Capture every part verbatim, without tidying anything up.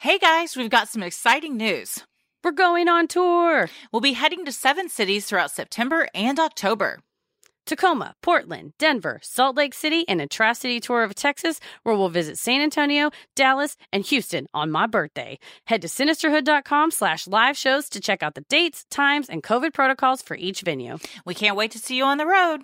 Hey guys, we've got some exciting news. We're going on tour. We'll be heading to seven cities throughout September and October. Tacoma, Portland, Denver, Salt Lake City, and a Tri-City tour of Texas where we'll visit San Antonio, Dallas, and Houston on my birthday. Head to SinisterHood.com slash live shows to check out the dates, times, and COVID protocols for each venue. We can't wait to see you on the road.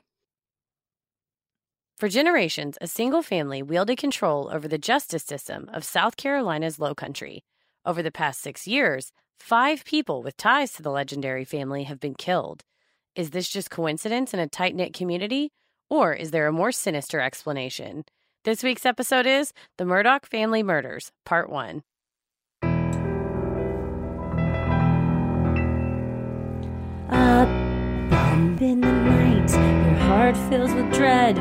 For generations, a single family wielded control over the justice system of South Carolina's Lowcountry. Over the past six years, five people with ties to the legendary family have been killed. Is this just coincidence in a tight-knit community? Or is there a more sinister explanation? This week's episode is The Murdaugh Family Murders, Part one. Up, bump in the night, your heart fills with dread.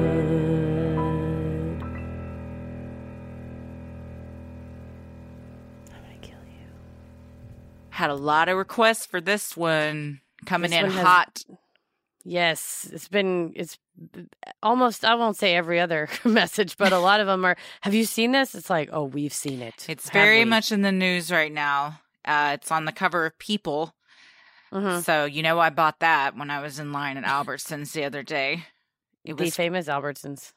I'm gonna kill you. Had a lot of requests for this one. Coming this in one has, hot. Yes, it's been, it's almost, I won't say every other message, but a lot of them are, have you seen this? It's like, oh, we've seen it. It's have very we? much in the news right now. Uh, it's on the cover of People. Mm-hmm. So, you know, I bought that when I was in line at Albertsons the other day. It was the famous Albertsons.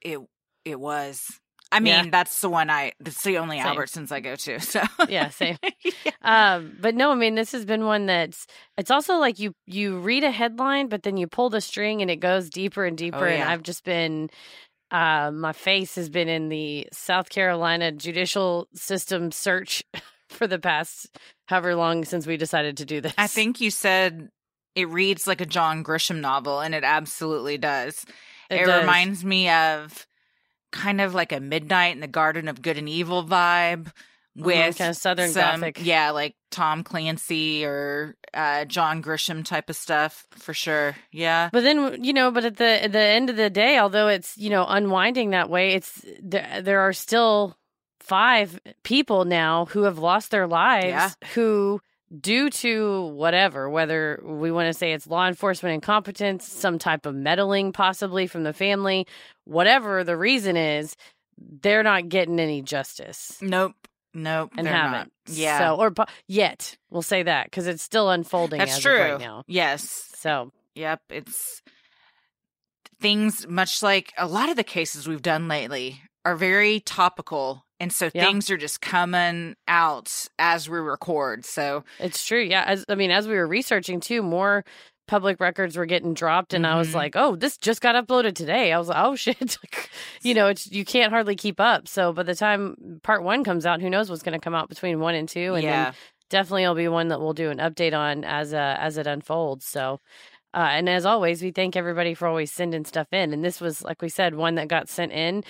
It, it was. I mean, yeah. that's the one I, that's the only same. Albertsons I go to. So yeah, same. yeah. Um, but no, I mean, this has been one that's, it's also like you, you read a headline, but then you pull the string and it goes deeper and deeper. Oh, yeah. And I've just been, uh, my face has been in the South Carolina judicial system search for the past however long since we decided to do this. I think you said it reads like a John Grisham novel, and it absolutely does. It, it does. Reminds me of kind of like a Midnight in the Garden of Good and Evil vibe with mm, kind of Southern some, Gothic. Yeah, like Tom Clancy or uh, John Grisham type of stuff for sure. Yeah. But then, you know, but at the at the end of the day, although it's, you know, unwinding that way, it's there, there are still five people now who have lost their lives yeah. who, due to whatever, whether we want to say it's law enforcement incompetence, some type of meddling possibly from the family, whatever the reason is, they're not getting any justice. Nope. Nope. And haven't. Not. Yeah. So, or yet, we'll say that, because it's still unfolding That's as true. Of right now. Yes. So. Yep. It's things much like a lot of the cases we've done lately are very topical. And so yeah. things are just coming out as we record. So it's true. Yeah. As, I mean, as we were researching, too, more public records were getting dropped. And mm-hmm. I was like, oh, this just got uploaded today. I was like, oh, shit. you know, it's, you can't hardly keep up. So by the time part one comes out, who knows what's going to come out between one and two. And yeah. then definitely it'll be one that we'll do an update on as uh, as it unfolds. So. Uh, and as always, we thank everybody for always sending stuff in. And this was, like we said, one that got sent in.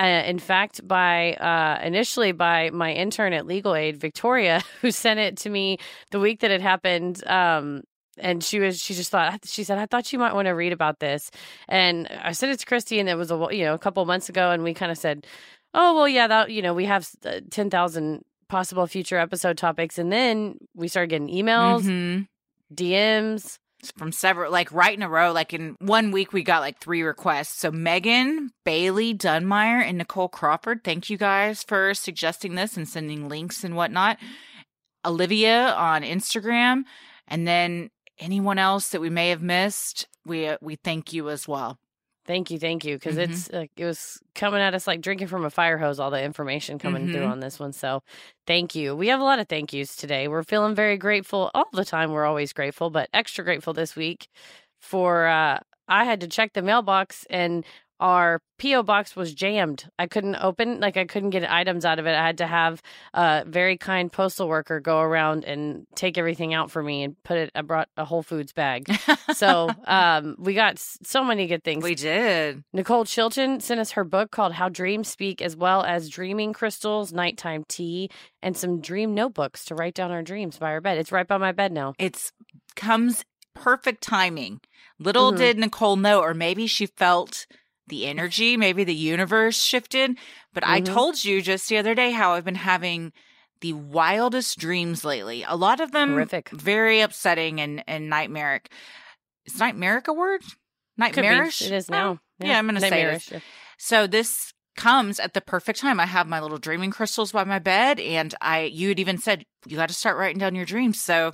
Uh, in fact, by uh, initially by my intern at Legal Aid, Victoria, who sent it to me the week that it happened. Um, and she was, she just thought, she said, I thought you might want to read about this. And I sent it to Christy, and it was a, you know, a couple months ago, and we kind of said, oh well, yeah, that, you know, we have ten thousand possible future episode topics, and then we started getting emails, mm-hmm. D Ms. From several, like right in a row, like in one week, we got like three requests. So Megan, Bailey, Dunmire, and Nicole Crawford, thank you guys for suggesting this and sending links and whatnot. Olivia on Instagram, and then anyone else that we may have missed, we uh, we thank you as well. Thank you, thank you, because mm-hmm. it's uh, it was coming at us like drinking from a fire hose. All the information coming mm-hmm. through on this one, so thank you. We have a lot of thank yous today. We're feeling very grateful all the time. We're always grateful, but extra grateful this week. For uh, I had to check the mailbox, and our P O box was jammed. I couldn't open, like I couldn't get items out of it. I had to have a very kind postal worker go around and take everything out for me and put it, I brought a Whole Foods bag. So um, we got so many good things. We did. Nicole Chilton sent us her book called How Dreams Speak, as well as Dreaming Crystals, Nighttime Tea, and some dream notebooks to write down our dreams by our bed. It's right by my bed now. It's comes perfect timing. Little mm-hmm. did Nicole know, or maybe she felt the energy, maybe the universe shifted. But mm-hmm. I told you just the other day how I've been having the wildest dreams lately. A lot of them Horrific. very upsetting and, and nightmaric. Is nightmaric a word? Nightmarish? It is now. Yeah, yeah I'm going to say it. Yeah. So this comes at the perfect time. I have my little dreaming crystals by my bed, and I you had even said, you got to start writing down your dreams. So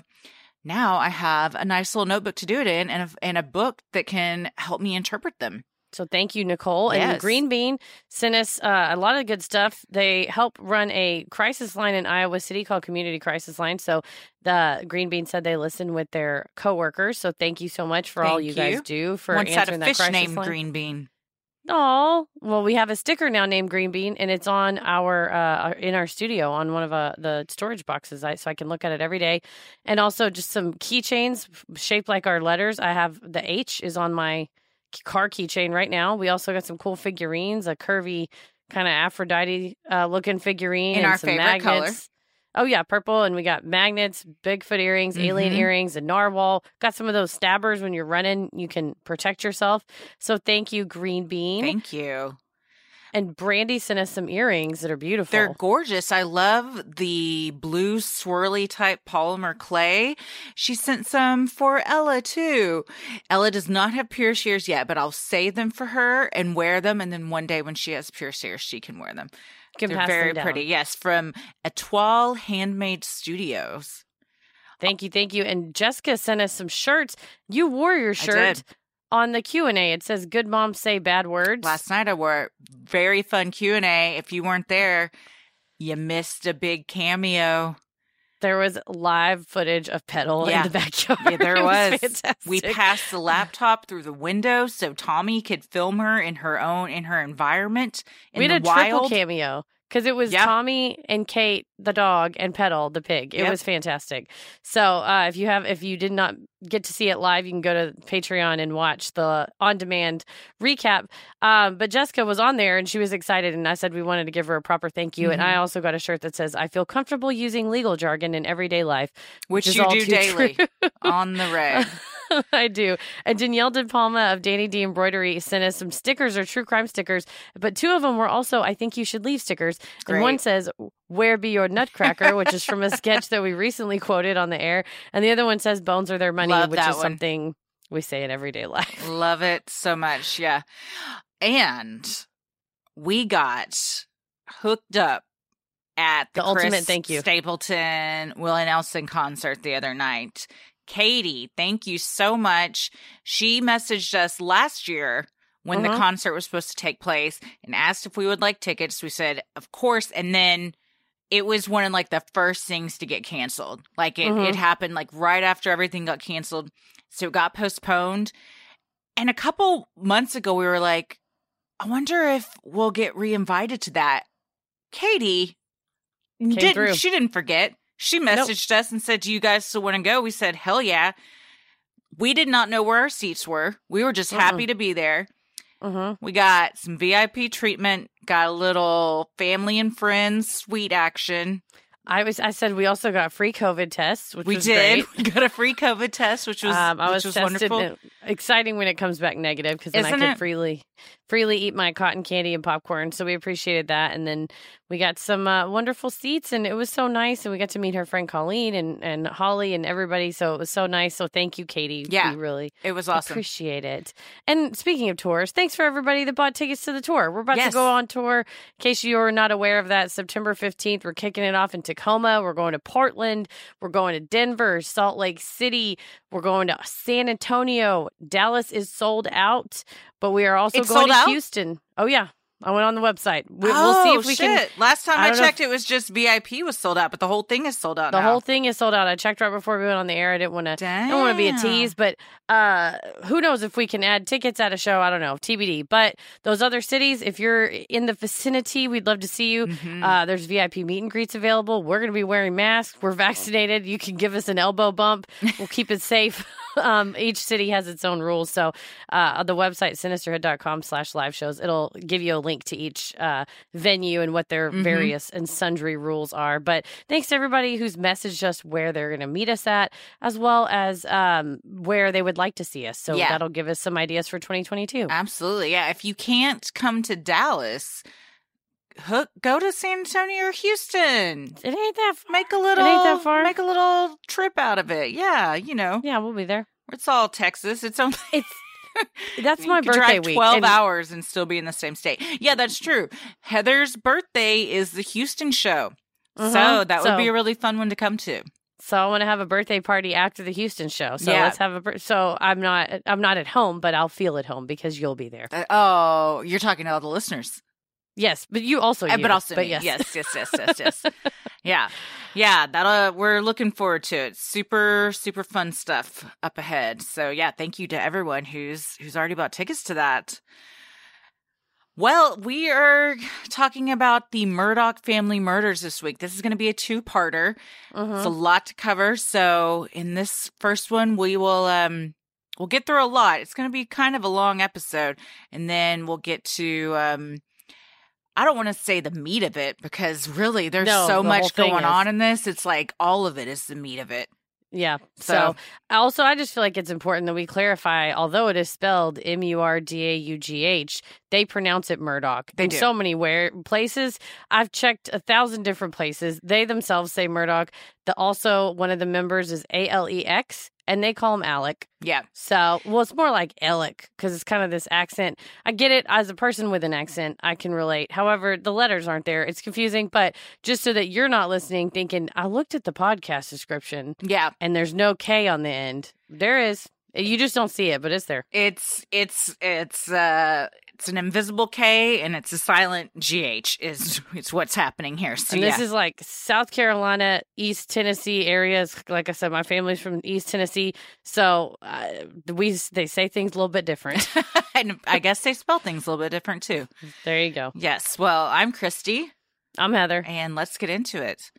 now I have a nice little notebook to do it in and a, and a book that can help me interpret them. So thank you, Nicole. Yes. And Green Bean sent us uh, a lot of good stuff. They help run a crisis line in Iowa City called Community Crisis Line. So the Green Bean said they listen with their coworkers. So thank you so much for thank all you, you guys do for Once answering that crisis line. Once had a fish named Green Bean. Oh, well, we have a sticker now named Green Bean, and it's on our uh, in our studio on one of uh, the storage boxes, I, so I can look at it every day. And also just some keychains shaped like our letters. I have the H is on my car keychain right now. We also got some cool figurines, a curvy kind of Aphrodite uh, looking figurine. In and our some favorite magnets. Color. Oh, yeah, purple. And we got magnets, Bigfoot earrings, mm-hmm. alien earrings, a narwhal. Got some of those stabbers when you're running. You can protect yourself. So thank you, Green Bean. Thank you. And Brandy sent us some earrings that are beautiful. They're gorgeous. I love the blue swirly type polymer clay. She sent some for Ella, too. Ella does not have pierced ears yet, but I'll save them for her and wear them. And then one day when she has pierced ears, she can wear them. They're very pretty. Yes, from Etoile Handmade Studios. Thank you, thank you. And Jessica sent us some shirts. You wore your shirt on the Q and A. It says, "Good moms say bad words." Last night I wore a very fun Q and A. If you weren't there, you missed a big cameo. There was live footage of Petal yeah. in the backyard. Yeah, there was. was. Fantastic. We passed the laptop through the window so Tommy could film her in her own in her environment. In we had the a wild. triple cameo because it was yep. Tommy and Kate the dog and Petal the pig. It yep. was fantastic. So uh, if you have if you did not get to see it live, you can go to Patreon and watch the on demand recap. Um, but Jessica was on there and she was excited, and I said we wanted to give her a proper thank you. Mm-hmm. And I also got a shirt that says, "I feel comfortable using legal jargon in everyday life," which, which you is all do daily true. On the road. I do. And Danielle De Palma of Danny D Embroidery sent us some stickers or true crime stickers, but two of them were also "I think you should leave" stickers. Great. And one says, "Where be your nutcracker," which is from a sketch that we recently quoted on the air. And the other one says, "Bones are their money," Love which is one. something we say in everyday life. Love it so much. Yeah. And we got hooked up at the, the Chris ultimate thank you. Stapleton Willie Nelson concert the other night. Katie, thank you so much. She messaged us last year when uh-huh. the concert was supposed to take place and asked if we would like tickets. We said, of course. And then it was one of like the first things to get canceled. Like it, uh-huh. it happened like right after everything got canceled. So it got postponed. And a couple months ago, we were like, I wonder if we'll get reinvited to that. Katie, didn't, she didn't forget. She messaged nope. us and said, "Do you guys still want to go?" We said, "Hell yeah." We did not know where our seats were. We were just uh-uh. happy to be there. Uh-huh. We got some V I P treatment, got a little family and friends sweet action. I was. I said we also got free COVID tests, which we was did. Great. We got a free COVID test, which was um, I was, which was wonderful. Exciting when it comes back negative, because then Isn't I could it? freely, freely eat my cotton candy and popcorn. So we appreciated that, and then we got some uh, wonderful seats, and it was so nice. And we got to meet her friend Colleen and, and Holly and everybody. So it was so nice. So thank you, Katie. Yeah, we really, it was awesome. Appreciate it. And speaking of tours, thanks for everybody that bought tickets to the tour. We're about yes. to go on tour. In case you are not aware of that, September fifteenth, we're kicking it off in Tacoma. Tacoma, we're going to Portland, we're going to Denver, Salt Lake City, we're going to San Antonio. Dallas is sold out, but we are also it's going to out? Houston. Oh, yeah. I went on the website. We, oh, we'll see if we shit. can. Last time I, I checked, if, it was just V I P was sold out, but the whole thing is sold out. The now. whole thing is sold out. I checked right before we went on the air. I didn't want to. I don't want to be a tease, but uh, who knows if we can add tickets at a show? I don't know. T B D. But those other cities, if you're in the vicinity, we'd love to see you. Mm-hmm. Uh, there's V I P meet and greets available. We're going to be wearing masks. We're vaccinated. You can give us an elbow bump. We'll keep it safe. um, each city has its own rules. So uh, the website, sinister hood dot com slash live shows, it'll give you a link to each uh, venue and what their mm-hmm. various and sundry rules are. But thanks to everybody who's messaged us where they're going to meet us at, as well as um, where they would like to see us. So yeah. that'll give us some ideas for twenty twenty-two. Absolutely. Yeah. If you can't come to Dallas, Hook, go to San Antonio or Houston. It ain't that far. Make a little, it ain't that far. Make a little trip out of it. Yeah, you know. Yeah, we'll be there. It's all Texas. It's only. It's that's my birthday drive week. twelve and... hours and still be in the same state. Yeah, that's true. Heather's birthday is the Houston show, uh-huh. so that so... would be a really fun one to come to. So I want to have a birthday party after the Houston show. So yeah. let's have a. So I'm not. I'm not at home, but I'll feel at home because you'll be there. Uh, oh, you're talking to all the listeners. Yes, but you also, you, but also, but yes, yes, yes, yes, yes, yes. yeah, yeah. That'll we're looking forward to it. Super, super fun stuff up ahead. So yeah, thank you to everyone who's who's already bought tickets to that. Well, we are talking about the Murdaugh family murders this week. This is going to be a two-parter. Uh-huh. It's a lot to cover. So in this first one, we will um we'll get through a lot. It's going to be kind of a long episode, and then we'll get to um. I don't want to say the meat of it because really there's no, so the much going is. on in this. It's like all of it is the meat of it. Yeah. So. so also, I just feel like it's important that we clarify, although it is spelled M U R D A U G H, they pronounce it Murdaugh. They in do. so many where places. I've checked a thousand different places. They themselves say Murdaugh. The, also, one of the members is A L E X. And they call him Alec. Yeah. So, well, it's more like Alec because it's kind of this accent. I get it. As a person with an accent, I can relate. However, the letters aren't there. It's confusing. But just so that you're not listening thinking, I looked at the podcast description. Yeah. And there's no K on the end. There is. You just don't see it, but it's there. It's, it's, it's, uh... It's an invisible K and it's a silent G H is it's what's happening here. So and this yeah. is like South Carolina, East Tennessee areas. Like I said, my family's from East Tennessee. So uh, we they say things a little bit different. And I guess they spell things a little bit different, too. There you go. Yes. Well, I'm Christy. I'm Heather. And let's get into it.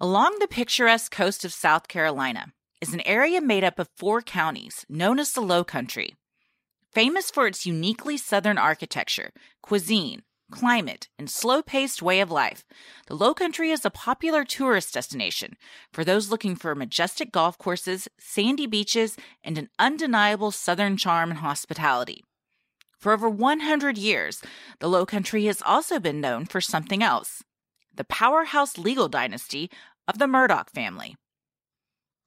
Along the picturesque coast of South Carolina is an area made up of four counties known as the Lowcountry. Famous for its uniquely Southern architecture, cuisine, climate, and slow-paced way of life, the Lowcountry is a popular tourist destination for those looking for majestic golf courses, sandy beaches, and an undeniable Southern charm and hospitality. For over one hundred years, the Lowcountry has also been known for something else, the powerhouse legal dynasty of the Murdaugh family.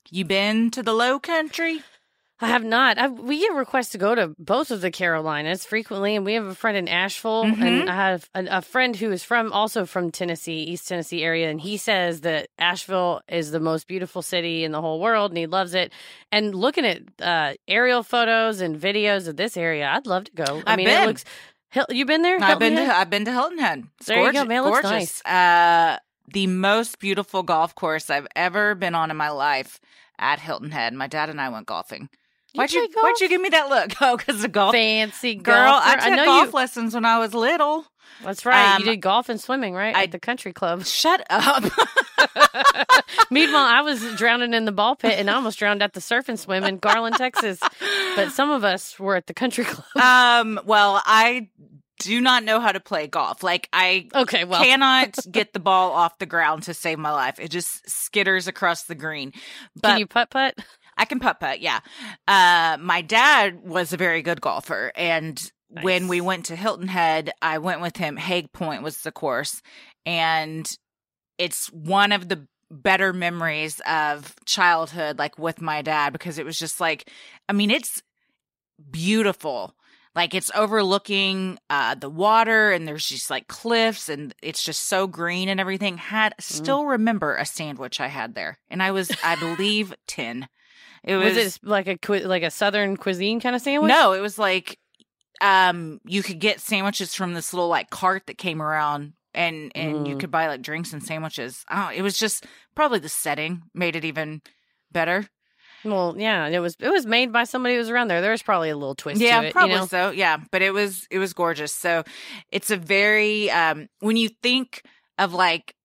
You been to the Lowcountry? I have not. I, we get requests to go to both of the Carolinas frequently, and we have a friend in Asheville, mm-hmm. and I have a, a friend who is from also from Tennessee, East Tennessee area, and he says that Asheville is the most beautiful city in the whole world, and he loves it. And looking at uh, aerial photos and videos of this area, I'd love to go. I I've mean, been. It looks. Hil- you been there? Hilton I've been. Head? To, I've been to Hilton Head. It's there gorgeous, you go. Man, it looks gorgeous. Nice. Uh, the most beautiful golf course I've ever been on in my life at Hilton Head. My dad and I went golfing. You why'd you golf? Why'd you give me that look? Oh, because of golf. Fancy girl. Golfer. I took I know golf you... lessons when I was little. That's right. Um, you did golf and swimming, right? I... At the country club. Shut up. Meanwhile, I was drowning in the ball pit, and I almost drowned at the surf and swim in Garland, Texas. But some of us were at the country club. Um. Well, I do not know how to play golf. Like I okay, well. cannot get the ball off the ground to save my life. It just skitters across the green. But... Can you putt-putt? I can putt-putt, yeah. Uh, my dad was a very good golfer, and nice. When we went to Hilton Head, I went with him. Hague Point was the course, and it's one of the better memories of childhood, like, with my dad, because it was just like, I mean, it's beautiful. Like, it's overlooking uh, the water, and there's just, like, cliffs, and it's just so green and everything. Had still mm. remember a sandwich I had there, and I was, I believe, ten. It was, was it like a like a Southern cuisine kind of sandwich? No, it was like um, you could get sandwiches from this little like cart that came around, and and mm. you could buy like drinks and sandwiches. Oh, it was just probably the setting made it even better. Well, yeah, it was it was made by somebody who was around there. There was probably a little twist yeah, to it. Yeah, probably you know? so. Yeah, but it was it was gorgeous. So it's a very um, when you think of like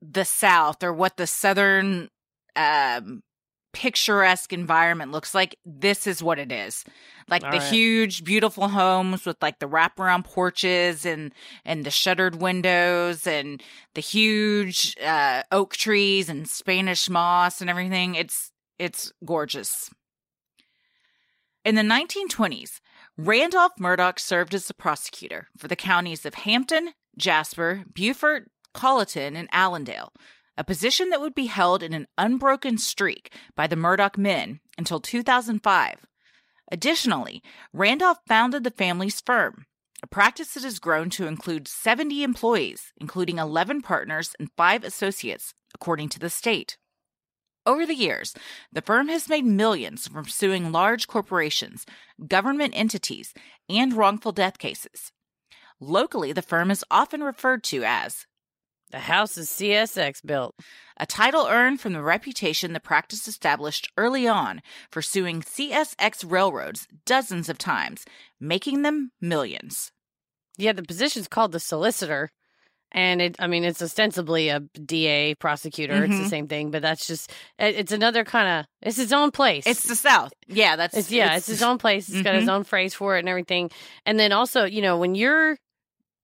the South or what the Southern um, picturesque environment looks like, this is what it is. Like all the right. huge, beautiful homes with like the wraparound porches and, and the shuttered windows and the huge uh, oak trees and Spanish moss and everything. It's it's gorgeous. In the nineteen twenties, Randolph Murdaugh served as the prosecutor for the counties of Hampton, Jasper, Beaufort, Colleton, and Allendale, a position that would be held in an unbroken streak by the Murdaugh men until two thousand five. Additionally, Randolph founded the family's firm, a practice that has grown to include seventy employees, including eleven partners and five associates, according to the state. Over the years, the firm has made millions from suing large corporations, government entities, and wrongful death cases. Locally, the firm is often referred to as the house is C S X built, a title earned from the reputation the practice established early on for suing C S X railroads dozens of times, making them millions. Yeah, the position's called the solicitor. And it, I mean, it's ostensibly a D A prosecutor. Mm-hmm. It's the same thing, but that's just, it, it's another kind of, it's its own place. It's the South. Yeah, that's. It's, yeah, it's, it's its own place. It's mm-hmm. got its own phrase for it and everything. And then also, you know, when you're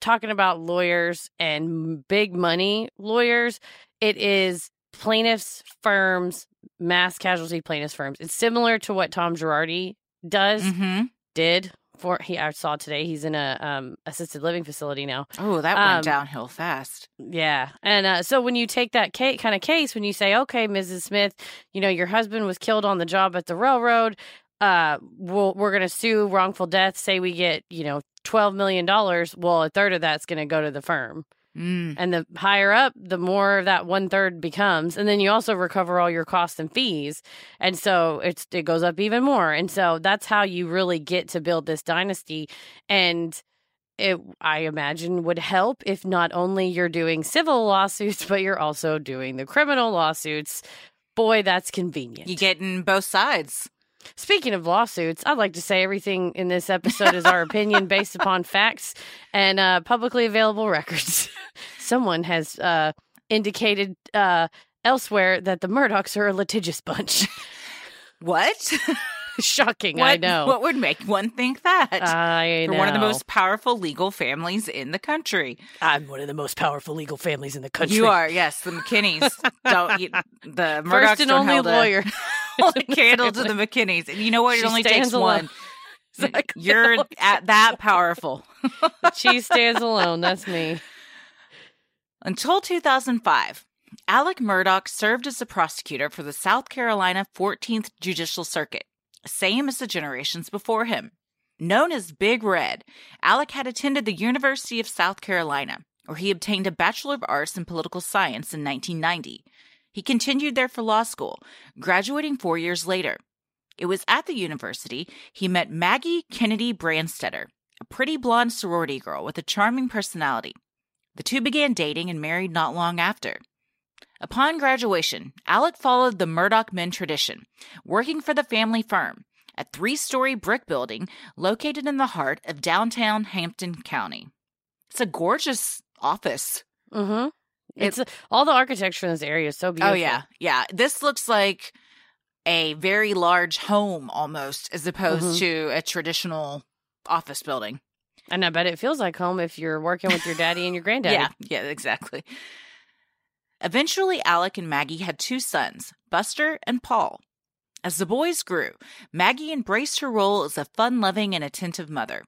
talking about lawyers and big money lawyers, it is plaintiffs' firms, mass casualty plaintiffs' firms. It's similar to what Tom Girardi does, mm-hmm. did. For he, I saw today he's in a um, assisted living facility now. Oh, that went um, downhill fast. Yeah, and uh, so when you take that case, kind of case, when you say, "Okay, Missus Smith, you know your husband was killed on the job at the railroad. Uh, we'll, we're going to sue wrongful death. Say we get you know twelve million dollars. Well, a third of that's going to go to the firm." Mm. And the higher up, the more that one third becomes. And then you also recover all your costs and fees. And so it's, it goes up even more. And so that's how you really get to build this dynasty. And it, I imagine, would help if not only you're doing civil lawsuits, but you're also doing the criminal lawsuits. Boy, that's convenient. You get in both sides. Speaking of lawsuits, I'd like to say everything in this episode is our opinion based upon facts and uh, publicly available records. Someone has uh, indicated uh, elsewhere that the Murdaughs are a litigious bunch. What? Shocking, what, I know. What would make one think that? I know. You're one of the most powerful legal families in the country. I'm one of the most powerful legal families in the country. You are, yes. The McKinneys. don't, you, the Murdaughs First and only lawyer. A candle to the McKinneys. And you know what? It she only takes alone. One. Exactly. You're at that powerful. She stands alone. That's me. Until two thousand five, Alec Murdaugh served as the prosecutor for the South Carolina fourteenth Judicial Circuit, same as the generations before him. Known as Big Red, Alec had attended the University of South Carolina, where he obtained a Bachelor of Arts in Political Science in nineteen ninety. He continued there for law school, graduating four years later. It was at the university he met Maggie Kennedy Brandstetter, a pretty blonde sorority girl with a charming personality. The two began dating and married not long after. Upon graduation, Alec followed the Murdaugh men tradition, working for the family firm, a three-story brick building located in the heart of downtown Hampton County. It's a gorgeous office. Mm-hmm. It's it, all the architecture in this area is so beautiful. Oh, yeah. Yeah. This looks like a very large home almost, as opposed mm-hmm. to a traditional office building. And I bet it feels like home if you're working with your daddy and your granddaddy. Yeah. Yeah, exactly. Eventually, Alec and Maggie had two sons, Buster and Paul. As the boys grew, Maggie embraced her role as a fun-loving and attentive mother.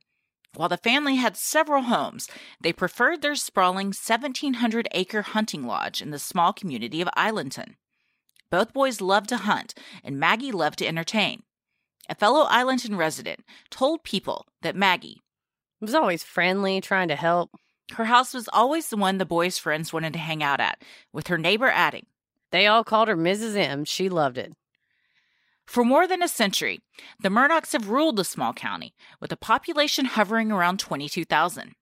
While the family had several homes, they preferred their sprawling seventeen hundred acre hunting lodge in the small community of Islandton. Both boys loved to hunt, and Maggie loved to entertain. A fellow Islandton resident told People that Maggie was always friendly, trying to help. Her house was always the one the boys' friends wanted to hang out at, with her neighbor adding, "They all called her Missus M. She loved it." For more than a century, the Murdaughs have ruled the small county, with a population hovering around twenty-two thousand.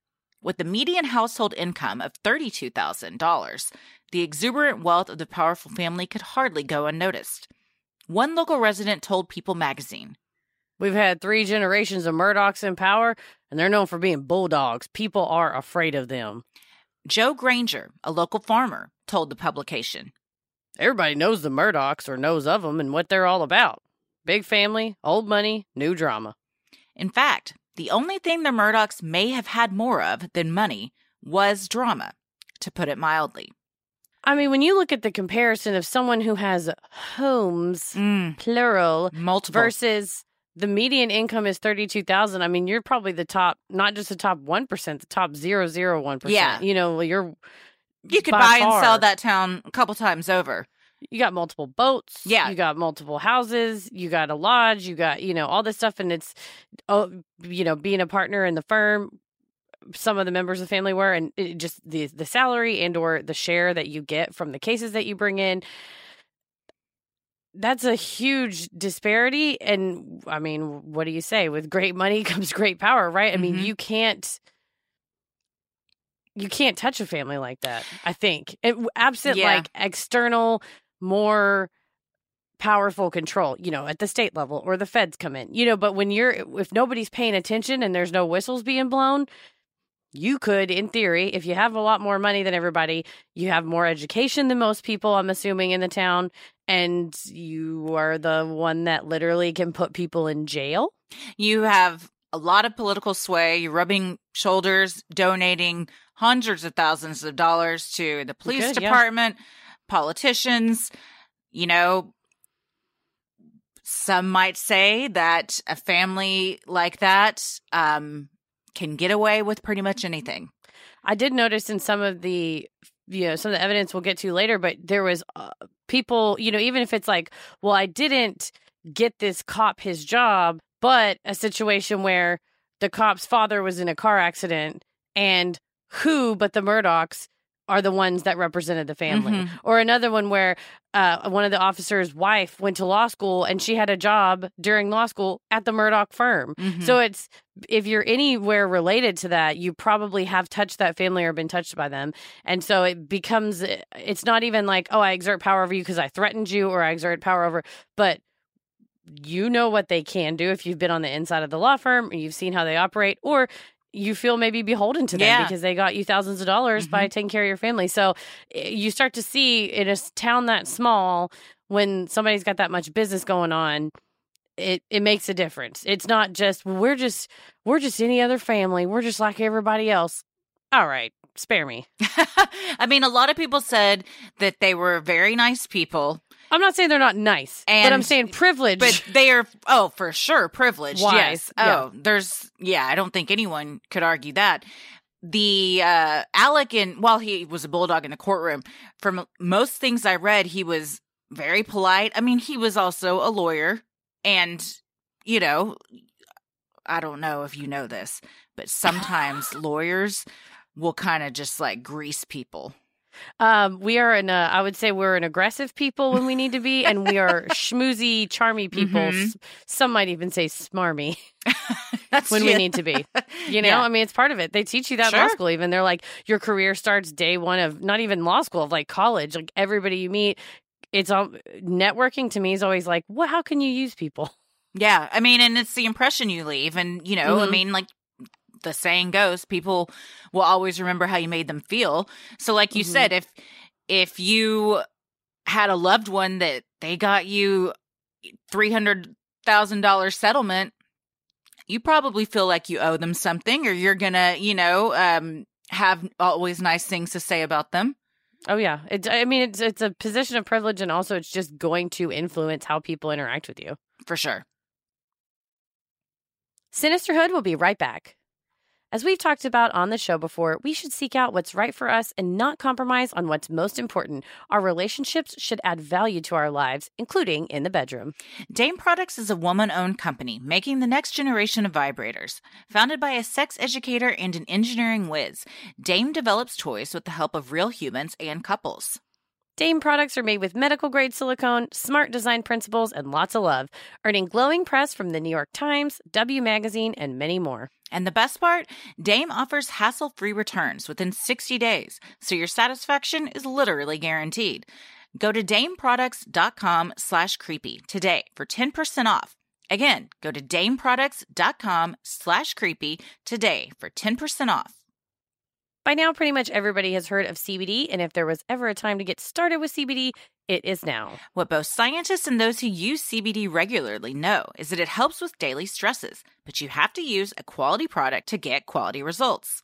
With the median household income of thirty-two thousand dollars, the exuberant wealth of the powerful family could hardly go unnoticed. One local resident told People magazine, "We've had three generations of Murdaughs in power, and they're known for being bulldogs. People are afraid of them." Joe Granger, a local farmer, told the publication, Everybody knows the Murdaughs or knows of them and what they're all about. Big family, old money, new drama. In fact, the only thing the Murdaughs may have had more of than money was drama, to put it mildly. I mean, when you look at the comparison of someone who has homes, mm. plural, multiple, versus the median income is thirty-two thousand dollars, I mean, you're probably the top, not just the top one percent, the top zero point zero one percent. Yeah. You know, you're... You could buy far. and sell that town a couple times over. You got multiple boats. Yeah. You got multiple houses. You got a lodge. You got, you know, all this stuff. And it's, oh, you know, being a partner in the firm, some of the members of the family were, and it just the, the salary and or the share that you get from the cases that you bring in. That's a huge disparity. And I mean, what do you say? With great money comes great power, right? I mm-hmm. mean, you can't. You can't touch a family like that, I think. It, absent, yeah. like, external, more powerful control, you know, at the state level or the feds come in. You know, but when you're, if nobody's paying attention and there's no whistles being blown, you could, in theory, if you have a lot more money than everybody, you have more education than most people, I'm assuming, in the town, and you are the one that literally can put people in jail. You have a lot of political sway. You're rubbing shoulders, donating hundreds of thousands of dollars to the police Good, department, yeah. politicians. You know, some might say that a family like that um, can get away with pretty much anything. I did notice in some of the, you know, some of the evidence we'll get to later, but there was uh, people, you know, even if it's like, well, I didn't get this cop his job, but a situation where the cop's father was in a car accident, and who but the Murdaughs are the ones that represented the family. Mm-hmm. Or another one where uh, one of the officer's wife went to law school and she had a job during law school at the Murdaugh firm. Mm-hmm. So it's, if you're anywhere related to that, you probably have touched that family or been touched by them. And so it becomes, it's not even like, oh, I exert power over you because I threatened you or I exert power over, but you know what they can do if you've been on the inside of the law firm and you've seen how they operate, or you feel maybe beholden to them yeah. because they got you thousands of dollars mm-hmm. by taking care of your family. So you start to see in a town that small, when somebody's got that much business going on, it, it makes a difference. It's not just, we're just, we're just any other family. We're just like everybody else. All right. Spare me. I mean, a lot of people said that they were very nice people. I'm not saying they're not nice, and, but I'm saying privileged. But they are, oh, for sure, privileged. Wise. Yes. Oh, yeah. there's, yeah, I don't think anyone could argue that. The uh, Alec, in, while he was a bulldog in the courtroom, from most things I read, he was very polite. I mean, he was also a lawyer. And, you know, I don't know if you know this, but sometimes lawyers will kind of just like grease people. Um, we are in a, I would say we're an aggressive people when we need to be, and we are schmoozy, charmy people. Mm-hmm. S- some might even say smarmy That's when we need to be, you know, yeah. I mean, it's part of it. They teach you that sure. in law school, even they're like, your career starts day one of not even law school, of like college, like everybody you meet. It's all networking to me is always like, what, how can you use people? Yeah. I mean, and it's the impression you leave, and you know, mm-hmm. I mean, like, the saying goes, people will always remember how you made them feel. So like you mm-hmm. said, if if you had a loved one that they got you three hundred thousand dollars settlement, you probably feel like you owe them something, or you're going to, you know, um, have always nice things to say about them. Oh, yeah. It, I mean, it's, it's a position of privilege, and also it's just going to influence how people interact with you. For sure. Sinisterhood will be right back. As we've talked about on the show before, we should seek out what's right for us and not compromise on what's most important. Our relationships should add value to our lives, including in the bedroom. Dame Products is a woman-owned company making the next generation of vibrators. Founded by a sex educator and an engineering whiz, Dame develops toys with the help of real humans and couples. Dame products are made with medical-grade silicone, smart design principles, and lots of love, earning glowing press from the New York Times, W Magazine, and many more. And the best part? Dame offers hassle-free returns within sixty days, so your satisfaction is literally guaranteed. Go to dameproducts.com slash creepy today for ten percent off. Again, go to dameproducts.com slash creepy today for ten percent off. By now, pretty much everybody has heard of C B D, and if there was ever a time to get started with C B D, it is now. What both scientists and those who use C B D regularly know is that it helps with daily stresses, but you have to use a quality product to get quality results.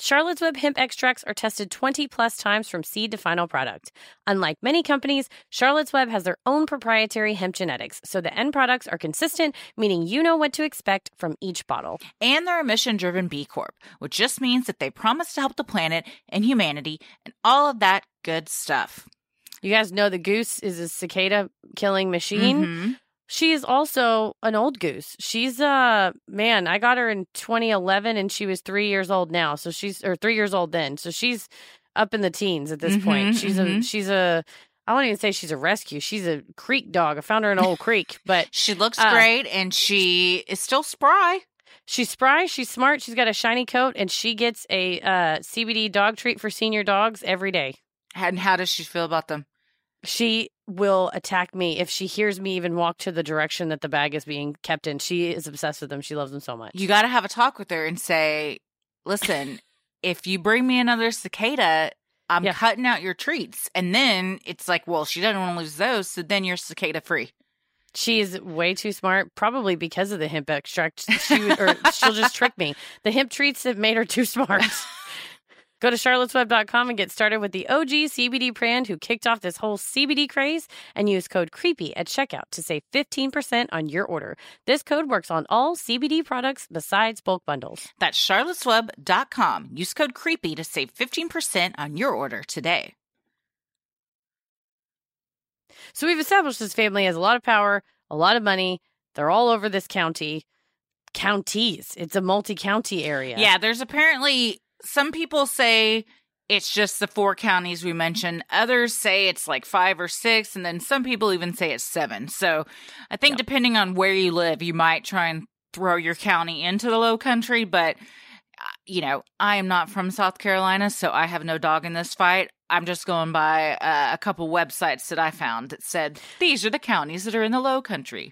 Charlotte's Web hemp extracts are tested twenty-plus times from seed to final product. Unlike many companies, Charlotte's Web has their own proprietary hemp genetics, so the end products are consistent, meaning you know what to expect from each bottle. And they're a mission-driven B Corp, which just means that they promise to help the planet and humanity and all of that good stuff. You guys know the goose is a cicada-killing machine. Mm-hmm. She is also an old goose. She's, uh, man, I got her in twenty eleven and she was three years old now. So she's, or three years old then. So she's up in the teens at this mm-hmm, point. She's mm-hmm. a, she's a, I won't even say she's a rescue. She's a creek dog. I found her in an old creek, but she looks uh, great and she is still spry. She's spry. She's smart. She's got a shiny coat and she gets a uh, C B D dog treat for senior dogs every day. And how does she feel about them? She will attack me if she hears me even walk to the direction that the bag is being kept in. She is obsessed with them. She loves them so much. You got to have a talk with her and say, listen, if you bring me another cicada, I'm yeah. cutting out your treats. And then it's like, well, she doesn't want to lose those. So then you're cicada free. She is way too smart, probably because of the hemp extract. She would, or she'll just trick me. The hemp treats have made her too smart. Go to charlottes web dot com and get started with the O G C B D brand who kicked off this whole C B D craze and use code CREEPY at checkout to save fifteen percent on your order. This code works on all C B D products besides bulk bundles. That's charlottes web dot com. Use code CREEPY to save fifteen percent on your order today. So we've established this family has a lot of power, a lot of money. They're all over this county. Counties. It's a multi-county area. Yeah, there's apparently... Some people say it's just the four counties we mentioned. Others say it's like five or six. And then some people even say it's seven. So I think yep. depending on where you live, you might try and throw your county into the Lowcountry. But, you know, I am not from South Carolina, so I have no dog in this fight. I'm just going by uh, a couple websites that I found that said, these are the counties that are in the Lowcountry.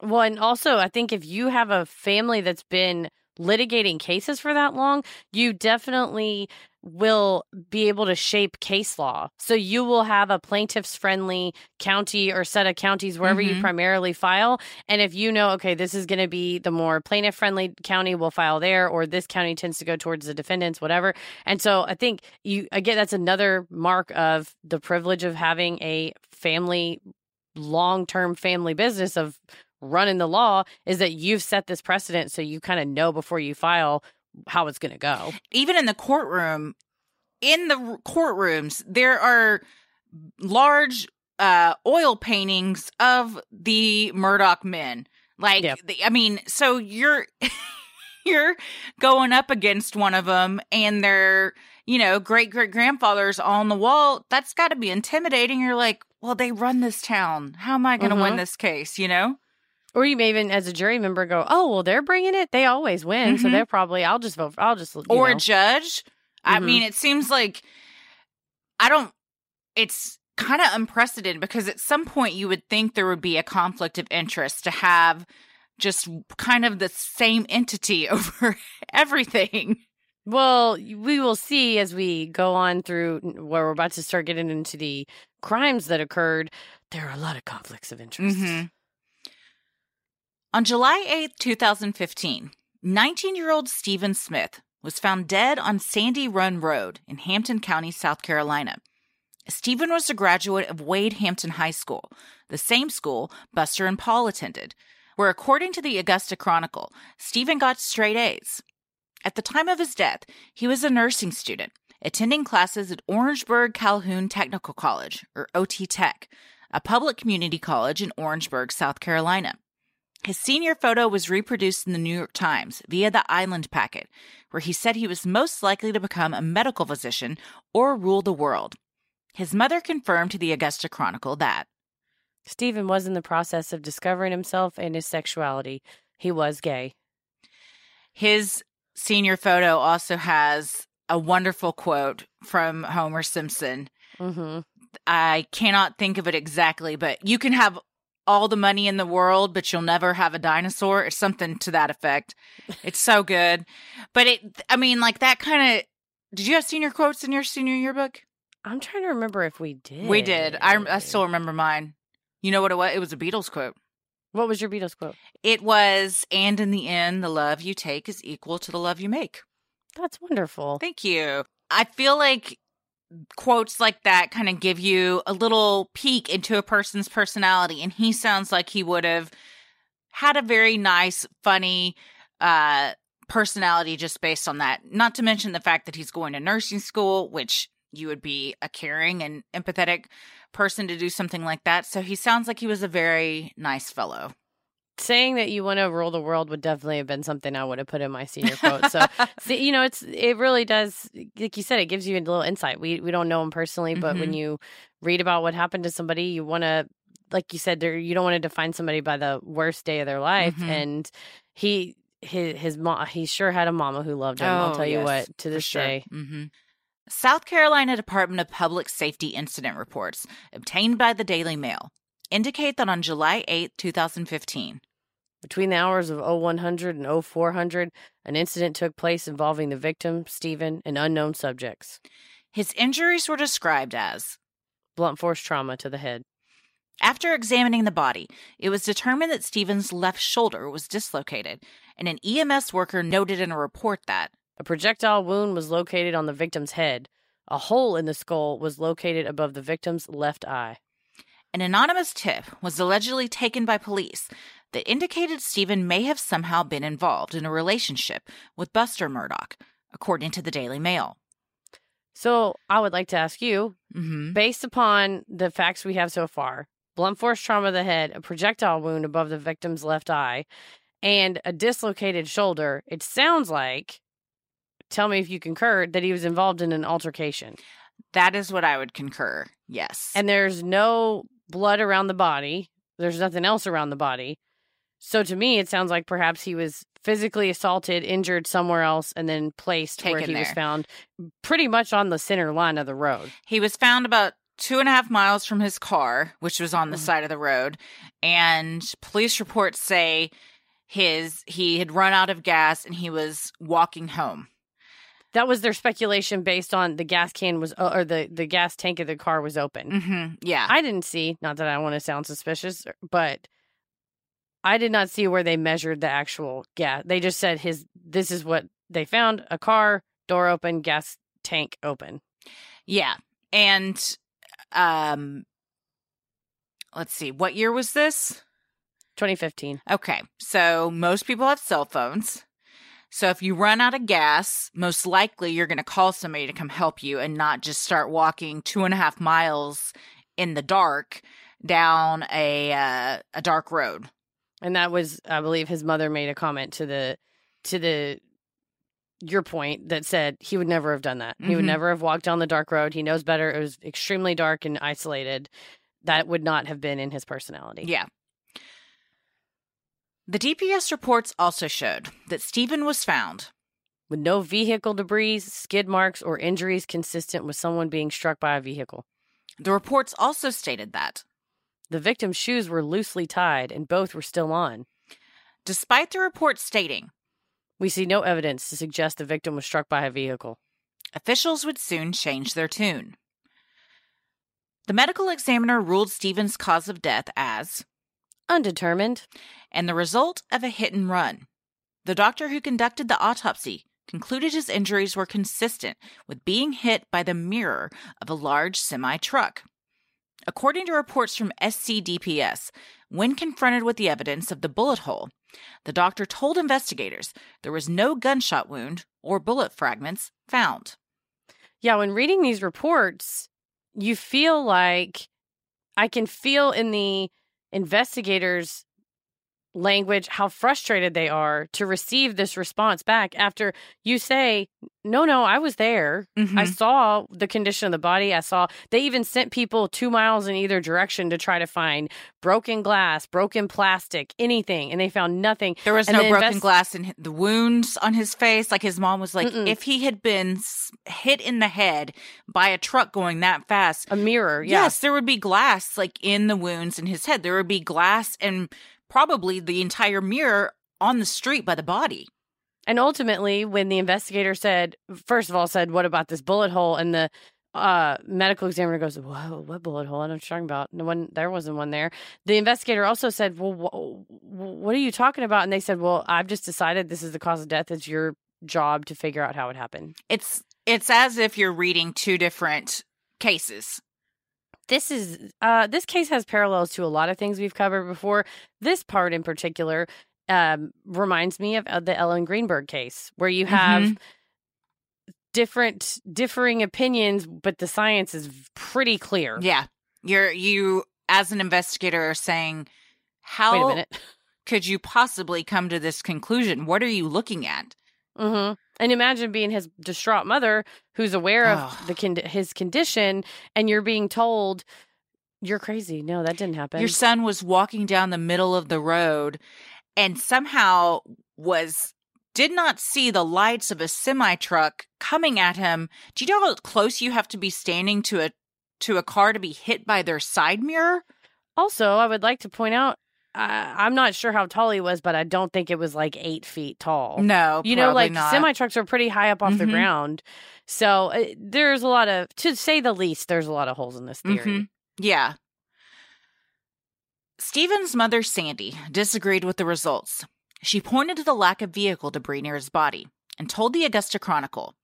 Well, and also I think if you have a family that's been litigating cases for that long, you definitely will be able to shape case law. So you will have a plaintiff's friendly county or set of counties wherever mm-hmm. you primarily file. And if you know, okay, this is going to be the more plaintiff friendly county, we'll file there, or this county tends to go towards the defendants, whatever. And so I think you, again, that's another mark of the privilege of having a family, long-term family business of running the law, is that you've set this precedent, so you kind of know before you file how it's going to go. Even in the courtroom, in the courtrooms, there are large uh, oil paintings of the Murdaugh men. Like, yep. the, I mean, so you're you're going up against one of them, and their, you know, great great grandfather's on the wall. That's got to be intimidating. You're like, well, they run this town. How am I going to mm-hmm. win this case? You know. Or you may even, as a jury member, go, oh, well, they're bringing it. They always win. Mm-hmm. So they're probably, I'll just vote. For, I'll just, you Or know. A judge. Mm-hmm. I mean, it seems like, I don't, it's kind of unprecedented, because at some point you would think there would be a conflict of interest to have just kind of the same entity over everything. Well, we will see as we go on through where we're about to start getting into the crimes that occurred. There are a lot of conflicts of interest. Mm-hmm. On July eighth, twenty fifteen, nineteen-year-old Stephen Smith was found dead on Sandy Run Road in Hampton County, South Carolina. Stephen was a graduate of Wade Hampton High School, the same school Buster and Paul attended, where, according to the Augusta Chronicle, Stephen got straight A's. At the time of his death, he was a nursing student, attending classes at Orangeburg Calhoun Technical College, or O T Tech, a public community college in Orangeburg, South Carolina. His senior photo was reproduced in the New York Times via the Island Packet, where he said he was most likely to become a medical physician or rule the world. His mother confirmed to the Augusta Chronicle that Stephen was in the process of discovering himself and his sexuality. He was gay. His senior photo also has a wonderful quote from Homer Simpson. Mm-hmm. I cannot think of it exactly, but you can have all the money in the world, but you'll never have a dinosaur, or something to that effect. It's so good. But it, I mean, like, that kind of Did you have senior quotes in your senior yearbook? I'm trying to remember if we did. We did. I, I still remember mine. You know what it was? It was a Beatles quote. What was your Beatles quote? It was, and in the end, the love you take is equal to the love you make. That's wonderful. Thank you. I feel like quotes like that kind of give you a little peek into a person's personality. And he sounds like he would have had a very nice, funny uh, personality just based on that. Not to mention the fact that he's going to nursing school, which you would be a caring and empathetic person to do something like that. So he sounds like he was a very nice fellow. Saying that you want to rule the world would definitely have been something I would have put in my senior quote. So, see, you know, it's it really does, like you said, it gives you a little insight. We we don't know him personally, but mm-hmm. when you read about what happened to somebody, you want to, like you said, there you don't want to define somebody by the worst day of their life. Mm-hmm. And he his his mom, he sure had a mama who loved him. Oh, I'll tell yes, you what, to this sure. day. Mm-hmm. South Carolina Department of Public Safety incident reports obtained by the Daily Mail indicate that on July eighth, twenty fifteen, between the hours of oh one hundred and oh four hundred, an incident took place involving the victim, Stephen, and unknown subjects. His injuries were described as blunt force trauma to the head. After examining the body, it was determined that Stephen's left shoulder was dislocated, and an E M S worker noted in a report that a projectile wound was located on the victim's head. A hole in the skull was located above the victim's left eye. An anonymous tip was allegedly taken by police that indicated Stephen may have somehow been involved in a relationship with Buster Murdaugh, according to the Daily Mail. So I would like to ask you, mm-hmm. based upon the facts we have so far, blunt force trauma to the head, a projectile wound above the victim's left eye, and a dislocated shoulder, it sounds like, tell me if you concur, that he was involved in an altercation. That is what I would concur, yes. And there's no blood around the body. There's nothing else around the body. So to me, it sounds like perhaps he was physically assaulted, injured somewhere else, and then placed Taken where he there. was found pretty much on the center line of the road. He was found about two and a half miles from his car, which was on the mm-hmm. side of the road. And police reports say his he had run out of gas and he was walking home. That was their speculation based on the gas can was, or the, the gas tank of the car was open. Mm-hmm. Yeah. I didn't see, not that I want to sound suspicious, but I did not see where they measured the actual gas. They just said his, this is what they found, a car, door open, gas tank open. Yeah. And, um, let's see, what year was this? twenty fifteen. Okay. So most people have cell phones. So if you run out of gas, most likely you're going to call somebody to come help you and not just start walking two and a half miles in the dark down a uh, a dark road. And that was, I believe, his mother made a comment to the to the your point that said he would never have done that. Mm-hmm. He would never have walked down the dark road. He knows better. It was extremely dark and isolated. That would not have been in his personality. Yeah. The D P S reports also showed that Stephen was found with no vehicle debris, skid marks, or injuries consistent with someone being struck by a vehicle. The reports also stated that the victim's shoes were loosely tied and both were still on. Despite the report stating, we see no evidence to suggest the victim was struck by a vehicle. Officials would soon change their tune. The medical examiner ruled Stephen's cause of death as undetermined, and the result of a hit and run. The doctor who conducted the autopsy concluded his injuries were consistent with being hit by the mirror of a large semi-truck. According to reports from S C D P S, when confronted with the evidence of the bullet hole, the doctor told investigators there was no gunshot wound or bullet fragments found. Yeah, when reading these reports, you feel like I can feel in the investigators' language how frustrated they are to receive this response back after you say, no, no, I was there. Mm-hmm. I saw the condition of the body. I saw they even sent people two miles in either direction to try to find broken glass, broken plastic, anything. And they found nothing. There was and no the broken invest- glass in the wounds on his face. Like his mom was like, Mm-mm. if he had been hit in the head by a truck going that fast. A mirror. Yeah. Yes. There would be glass like in the wounds in his head. There would be glass and probably the entire mirror on the street by the body. And ultimately, when the investigator said, first of all, said, what about this bullet hole? And the uh, medical examiner goes, whoa, what bullet hole? I don't know what you're talking about. No one, there wasn't one there. The investigator also said, well, wh- what are you talking about? And they said, well, I've just decided this is the cause of death. It's your job to figure out how it happened. It's it's as if you're reading two different cases. This is uh, this case has parallels to a lot of things we've covered before. This part in particular um, reminds me of the Ellen Greenberg case, where you have mm-hmm. different differing opinions, but the science is pretty clear. Yeah, you're you as an investigator are saying, how Wait a minute. could you possibly come to this conclusion? What are you looking at? Mm-hmm. And imagine being his distraught mother who's aware of oh. the con- his condition, and you're being told, you're crazy. No, that didn't happen. Your son was walking down the middle of the road and somehow was did not see the lights of a semi truck coming at him. Do you know how close you have to be standing to a to a car to be hit by their side mirror? Also, I would like to point out, Uh, I'm not sure how tall he was, but I don't think it was like eight feet tall. No, you know, like semi trucks are pretty high up off mm-hmm. the ground, so uh, there's a lot of, to say the least, there's a lot of holes in this theory. Mm-hmm. Yeah. Stephen's mother, Sandy, disagreed with the results. She pointed to the lack of vehicle debris near his body and told the Augusta Chronicle.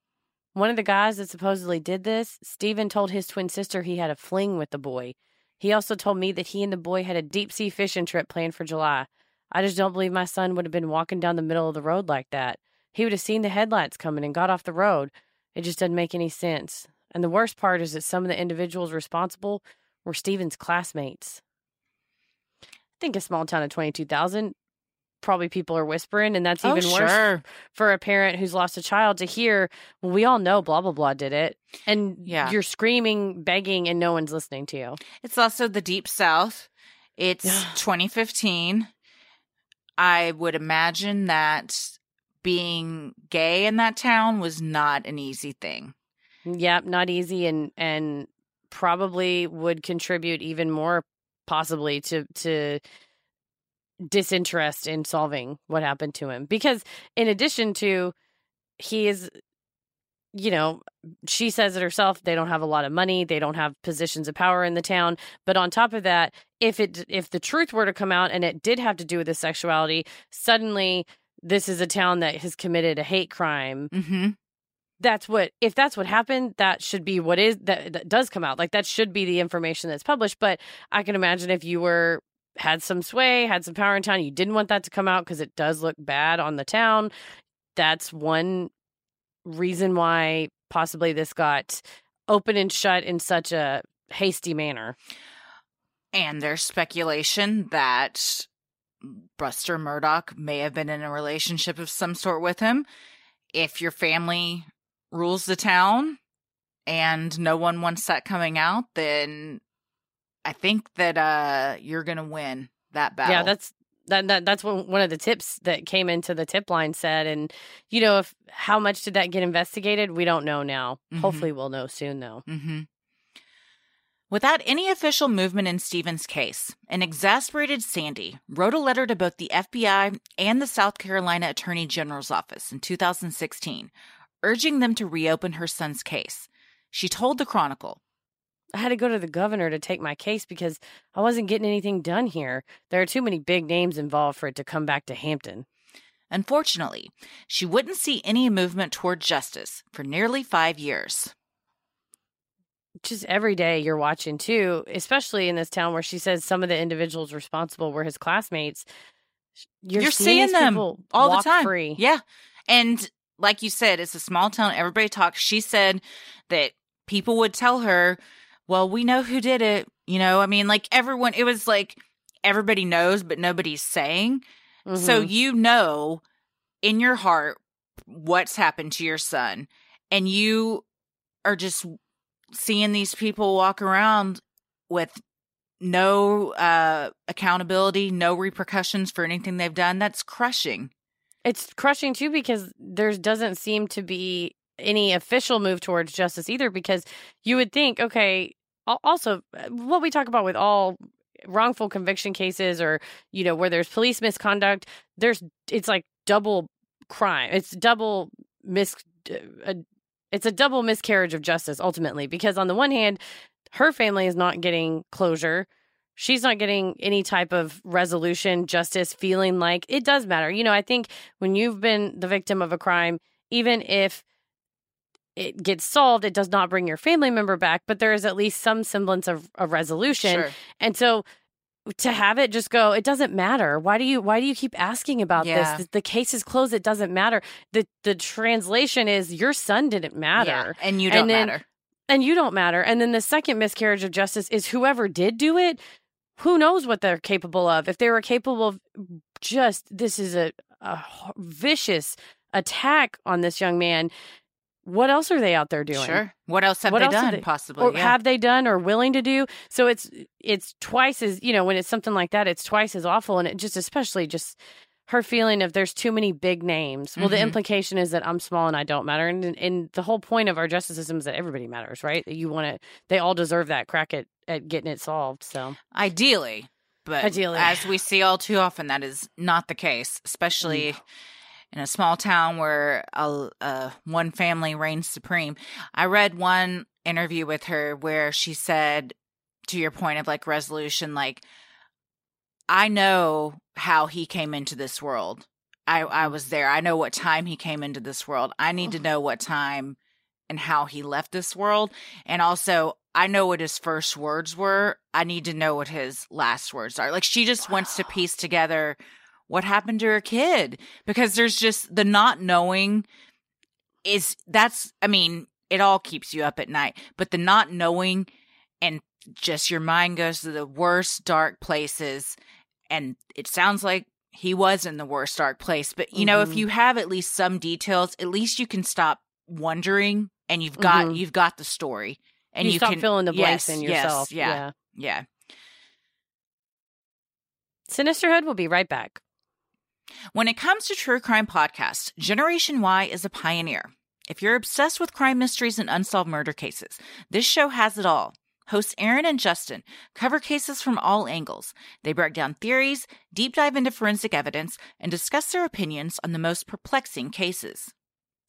One of the guys that supposedly did this, Stephen told his twin sister he had a fling with the boy. He also told me that he and the boy had a deep-sea fishing trip planned for July. I just don't believe my son would have been walking down the middle of the road like that. He would have seen the headlights coming and got off the road. It just doesn't make any sense. And the worst part is that some of the individuals responsible were Stephen's classmates. I think a small town of twenty-two thousand, probably people are whispering, and that's even oh, worse sure. for a parent who's lost a child to hear, well, we all know blah, blah, blah did it. And yeah. you're screaming, begging, and no one's listening to you. It's also the Deep South. It's twenty fifteen. I would imagine that being gay in that town was not an easy thing. Yep, not easy, and and probably would contribute even more possibly to to... disinterest in solving what happened to him, because in addition to he is, you know, she says it herself, they don't have a lot of money, they don't have positions of power in the town, but on top of that, if it if the truth were to come out and it did have to do with his sexuality, suddenly this is a town that has committed a hate crime. Mm-hmm. That's what, if that's what happened, that should be what is that, that does come out, like that should be the information that's published. But I can imagine if you were had some sway, had some power in town, you didn't want that to come out because it does look bad on the town. That's one reason why possibly this got open and shut in such a hasty manner. And there's speculation that Buster Murdaugh may have been in a relationship of some sort with him. If your family rules the town and no one wants that coming out, then I think that uh, you're going to win that battle. Yeah, that's that, that that's what one of the tips that came into the tip line said. And, you know, if how much did that get investigated? We don't know now. Mm-hmm. Hopefully we'll know soon, though. Mm-hmm. Without any official movement in Stephen's case, an exasperated Sandy wrote a letter to both the F B I and the South Carolina Attorney General's office in two thousand sixteen, urging them to reopen her son's case. She told the Chronicle, I had to go to the governor to take my case because I wasn't getting anything done here. There are too many big names involved for it to come back to Hampton. Unfortunately, she wouldn't see any movement toward justice for nearly five years. Just every day you're watching, too, especially in this town where she says some of the individuals responsible were his classmates. You're, you're seeing, seeing them all the time. Free. Yeah. And like you said, it's a small town. Everybody talks. She said that people would tell her, well, we know who did it. You know, I mean, like everyone, it was like everybody knows, but nobody's saying. Mm-hmm. So, you know, in your heart, what's happened to your son. And you are just seeing these people walk around with no uh, accountability, no repercussions for anything they've done. That's crushing. It's crushing, too, because there doesn't seem to be any official move towards justice either, because you would think, okay, also what we talk about with all wrongful conviction cases or, you know, where there's police misconduct, there's, it's like double crime. It's double mis. Uh, it's a double miscarriage of justice ultimately, because on the one hand, her family is not getting closure. She's not getting any type of resolution, justice, feeling like it does matter. You know, I think when you've been the victim of a crime, even if it gets solved, it does not bring your family member back, but there is at least some semblance of a resolution. Sure. And so to have it just go, it doesn't matter. Why do you why do you keep asking about yeah. this? The case is closed. It doesn't matter. The the translation is your son didn't matter. Yeah, and you don't and then, matter. And you don't matter. And then the second miscarriage of justice is whoever did do it, who knows what they're capable of? If they were capable of just, this is a, a vicious attack on this young man, what else are they out there doing? Sure. What else have what they else done, they, possibly? Or yeah. have they done or willing to do? So it's it's twice as, you know, when it's something like that, it's twice as awful. And it just, especially just her feeling of there's too many big names. Well, mm-hmm. the implication is that I'm small and I don't matter. And, and the whole point of our justice system is that everybody matters, right? You want to, they all deserve that crack at at getting it solved. So ideally, but ideally. As we see all too often, that is not the case, especially no. in a small town where a, a one family reigns supreme. I read one interview with her where she said, to your point of like resolution, like, I know how he came into this world. I, I was there. I know what time he came into this world. I need to know what time and how he left this world. And also, I know what his first words were. I need to know what his last words are. Like, she just wow. wants to piece together what happened to her kid, because there's just the not knowing is that's, I mean, it all keeps you up at night, but the not knowing and just your mind goes to the worst dark places. And it sounds like he was in the worst dark place. But, you mm-hmm. know, if you have at least some details, at least you can stop wondering and you've got mm-hmm. you've got the story. And you, you stop can fill in the blanks yes, in yourself. Yes, yeah, yeah. Yeah. Sinisterhood will be right back. When it comes to true crime podcasts, Generation Y is a pioneer. If you're obsessed with crime mysteries and unsolved murder cases, this show has it all. Hosts Aaron and Justin cover cases from all angles. They break down theories, deep dive into forensic evidence, and discuss their opinions on the most perplexing cases.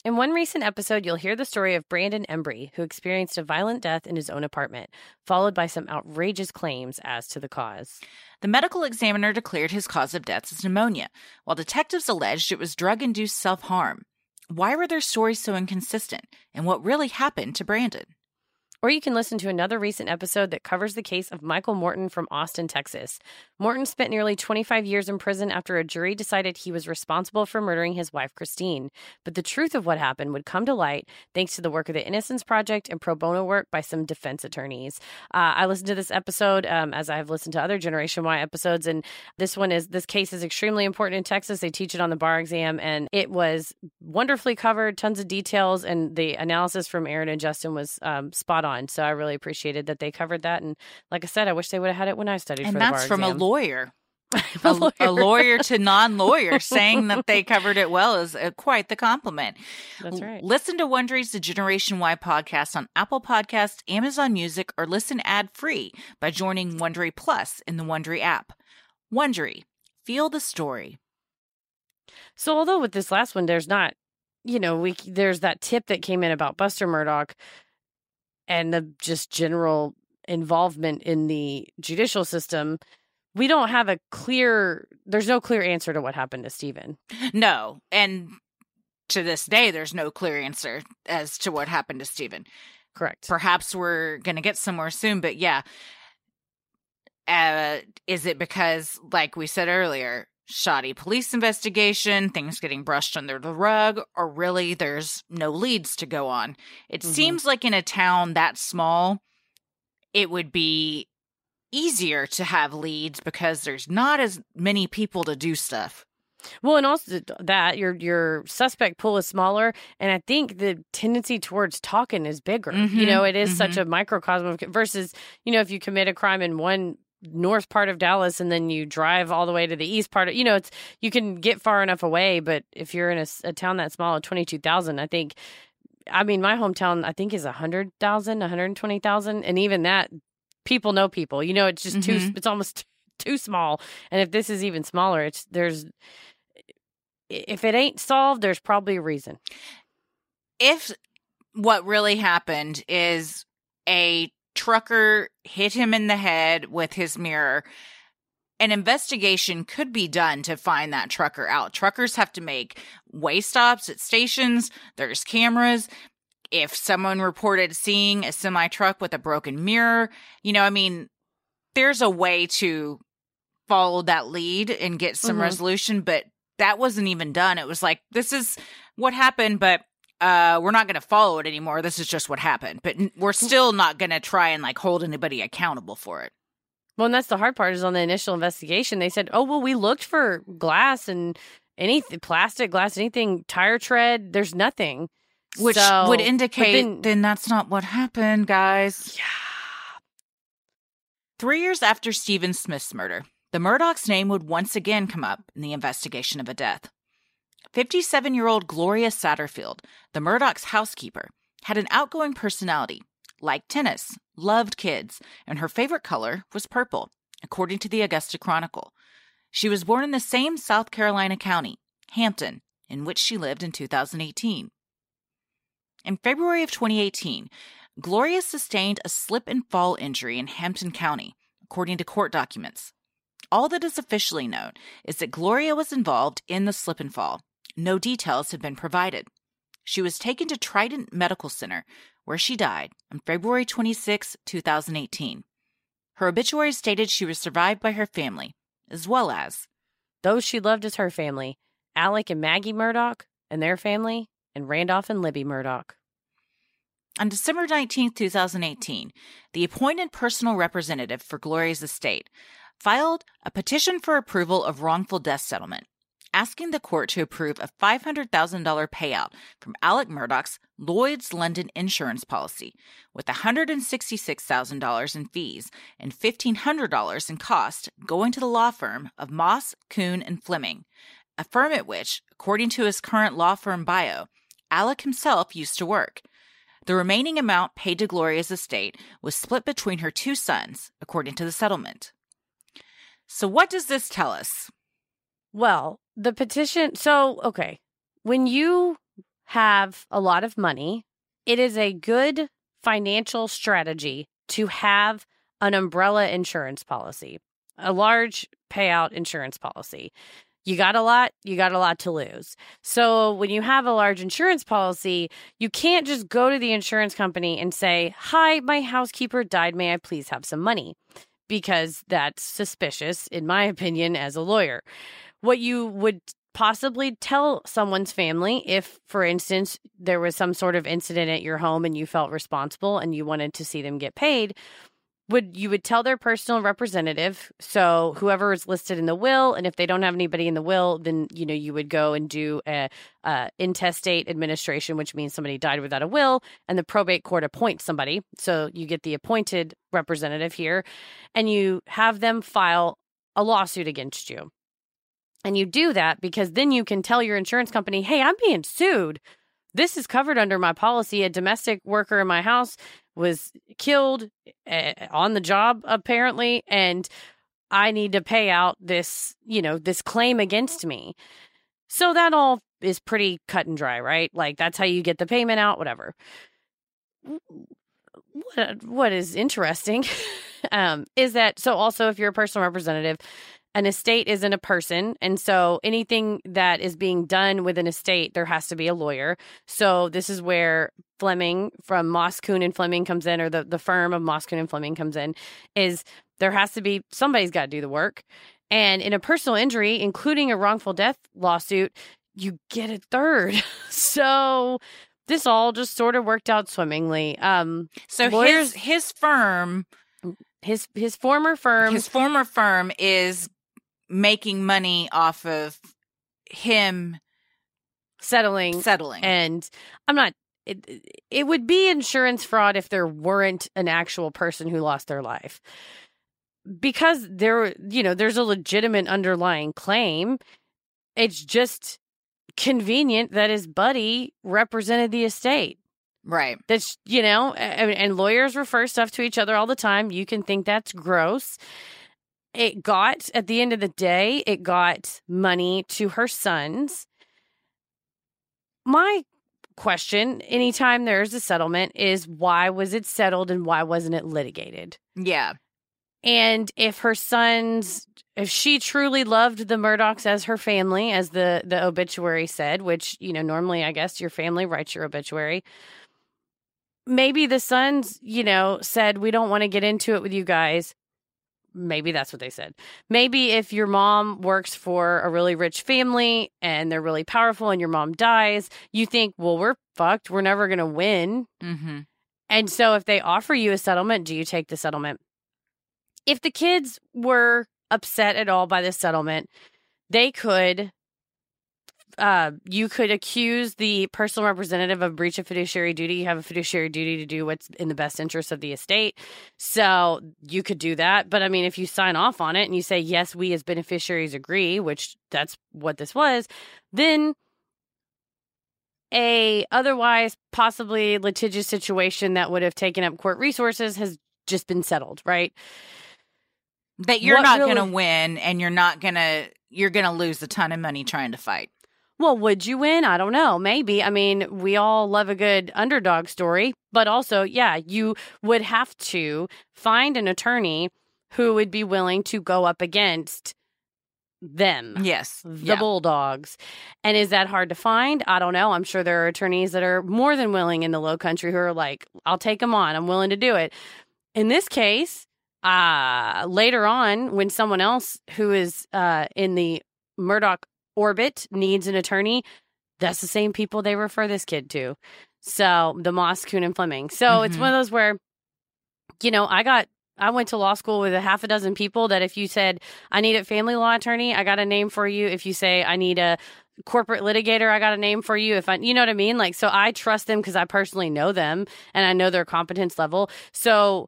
In one recent episode, you'll hear the story of Brandon Embry, who experienced a violent death in his own apartment, followed by some outrageous claims as to the cause. The medical examiner declared his cause of death as pneumonia, while detectives alleged it was drug-induced self-harm. Why were their stories so inconsistent, and what really happened to Brandon? Or you can listen to another recent episode that covers the case of Michael Morton from Austin, Texas. Morton spent nearly twenty-five years in prison after a jury decided he was responsible for murdering his wife, Christine. But the truth of what happened would come to light thanks to the work of the Innocence Project and pro bono work by some defense attorneys. Uh, I listened to this episode, um, as I've listened to other Generation Y episodes, and this one is, this case is extremely important in Texas. They teach it on the bar exam, and it was wonderfully covered, tons of details, and the analysis from Aaron and Justin was um, spot on. On. So I really appreciated that they covered that. And like I said, I wish they would have had it when I studied and for the bar exam. And that's from a lawyer. a lawyer. A lawyer to non-lawyer saying that they covered it well is uh, quite the compliment. That's right. Listen to Wondery's The Generation Y podcast on Apple Podcasts, Amazon Music, or listen ad-free by joining Wondery Plus in the Wondery app. Wondery. Feel the story. So although with this last one, there's not, you know, we there's that tip that came in about Buster Murdaugh, and the just general involvement in the judicial system, we don't have a clear, there's no clear answer to what happened to Stephen. No. And to this day, there's no clear answer as to what happened to Stephen. Correct. Perhaps we're going to get somewhere soon, but yeah. Uh, is it because, like we said earlier, shoddy police investigation, things getting brushed under the rug, or really there's no leads to go on? It mm-hmm. seems like in a town that small, it would be easier to have leads because there's not as many people to do stuff. Well, and also that your your suspect pool is smaller, and I think the tendency towards talking is bigger. Mm-hmm. You know, it is mm-hmm. such a microcosm of, versus, you know, if you commit a crime in one north part of Dallas and then you drive all the way to the east part of, you know, it's, you can get far enough away, but if you're in a, a town that small, twenty-two thousand, I think, I mean, my hometown, I think is one hundred thousand, one hundred twenty thousand. And even that, people know people, you know, it's just mm-hmm. too, it's almost too, too small. And if this is even smaller, it's, there's, if it ain't solved, there's probably a reason. If what really happened is a trucker hit him in the head with his mirror, an investigation could be done to find that trucker out. Truckers have to make way stops at stations. There's cameras. If someone reported seeing a semi-truck with a broken mirror, you know, I mean, there's a way to follow that lead and get some mm-hmm. resolution, but that wasn't even done. It was like, this is what happened, but uh, we're not going to follow it anymore. This is just what happened, but we're still not going to try and like hold anybody accountable for it. Well, and that's the hard part is on the initial investigation, they said, oh, well, we looked for glass and anything, plastic, glass, anything, tire tread. There's nothing. Which so, would indicate then, then that's not what happened, guys. Yeah. Three years after Stephen Smith's murder, the Murdaugh's name would once again come up in the investigation of a death. fifty-seven-year-old Gloria Satterfield, the Murdaugh's housekeeper, had an outgoing personality, liked tennis, loved kids, and her favorite color was purple, according to the Augusta Chronicle. She was born in the same South Carolina county, Hampton, in which she lived in two thousand eighteen. In February of twenty eighteen, Gloria sustained a slip and fall injury in Hampton County, according to court documents. All that is officially known is that Gloria was involved in the slip and fall. No details have been provided. She was taken to Trident Medical Center, where she died on February twenty-sixth, two thousand eighteen. Her obituary stated she was survived by her family, as well as those she loved as her family, Alec and Maggie Murdaugh and their family, and Randolph and Libby Murdaugh. On December nineteenth, two thousand eighteen, the appointed personal representative for Gloria's estate filed a petition for approval of wrongful death settlement, asking the court to approve a five hundred thousand dollars payout from Alec Murdaugh's Lloyd's London insurance policy, with one hundred sixty-six thousand dollars in fees and fifteen hundred dollars in cost going to the law firm of Moss, Coon, and Fleming, a firm at which, according to his current law firm bio, Alec himself used to work. The remaining amount paid to Gloria's estate was split between her two sons, according to the settlement. So what does this tell us? Well, the petition... So, okay. When you have a lot of money, it is a good financial strategy to have an umbrella insurance policy, a large payout insurance policy. You got a lot, you got a lot to lose. So when you have a large insurance policy, you can't just go to the insurance company and say, hi, my housekeeper died. May I please have some money? Because that's suspicious, in my opinion, as a lawyer. What you would possibly tell someone's family if, for instance, there was some sort of incident at your home and you felt responsible and you wanted to see them get paid, Would you would tell their personal representative, so whoever is listed in the will, and if they don't have anybody in the will, then you know you would go and do a, a intestate administration, which means somebody died without a will, and the probate court appoints somebody. So you get the appointed representative here, and you have them file a lawsuit against you. And you do that because then you can tell your insurance company, hey, I'm being sued. This is covered under my policy. A domestic worker in my house was killed on the job, apparently, and I need to pay out this, you know, this claim against me. So that all is pretty cut and dry, right? Like, that's how you get the payment out, whatever. What, what is interesting um, is that, so also if you're a personal representative, an estate isn't a person, and so anything that is being done with an estate, there has to be a lawyer. So this is where Fleming from Moss, Coon, and Fleming comes in, or the, the firm of Moss, Coon, and Fleming comes in, is there has to be, somebody's got to do the work. And in a personal injury, including a wrongful death lawsuit, you get a third. So this all just sort of worked out swimmingly. Um, so lawyers, his, his firm, his his former firm, his former firm is making money off of him settling settling and I'm not it, it would be insurance fraud if there weren't an actual person who lost their life, because there you know there's a legitimate underlying claim. It's just convenient that his buddy represented the estate, right? That's you know and, and lawyers refer stuff to each other all the time. You can think that's gross. It got, at the end of the day, it got money to her sons. my question anytime there's a settlement is, why was it settled and why wasn't it litigated? Yeah. And if her sons, if she truly loved the Murdaughs as her family, as the, the obituary said, which, you know, normally, I guess your family writes your obituary. Maybe the sons, you know, said, we don't want to get into it with you guys. Maybe that's what they said. Maybe if your mom works for a really rich family and they're really powerful and your mom dies, you think, well, we're fucked. We're never going to win. Mm-hmm. And so if they offer you a settlement, do you take the settlement? If the kids were upset at all by the settlement, they could, uh, you could accuse the personal representative of breach of fiduciary duty. You have a fiduciary duty to do what's in the best interest of the estate. So you could do that. But I mean, if you sign off on it and you say, yes, we as beneficiaries agree, which that's what this was, then a otherwise possibly litigious situation that would have taken up court resources has just been settled, right? That you're what not really, going to win, and you're not going to, you're going to lose a ton of money trying to fight. Well, would you win? I don't know. Maybe. I mean, we all love a good underdog story, but also, yeah, you would have to find an attorney who would be willing to go up against them. Yes. The yeah. Bulldogs. And is that hard to find? I don't know. I'm sure there are attorneys that are more than willing in the Lowcountry who are like, I'll take them on. I'm willing to do it. In this case, Uh, later on, when someone else who is uh, in the Murdaugh orbit needs an attorney, that's the same people they refer this kid to. So the Moss, Coon, and Fleming. So mm-hmm. It's one of those where, you know, I got, I went to law school with a half a dozen people that if you said, I need a family law attorney, I got a name for you. If you say, I need a corporate litigator, I got a name for you. If I, you know what I mean? Like, so I trust them because I personally know them and I know their competence level. So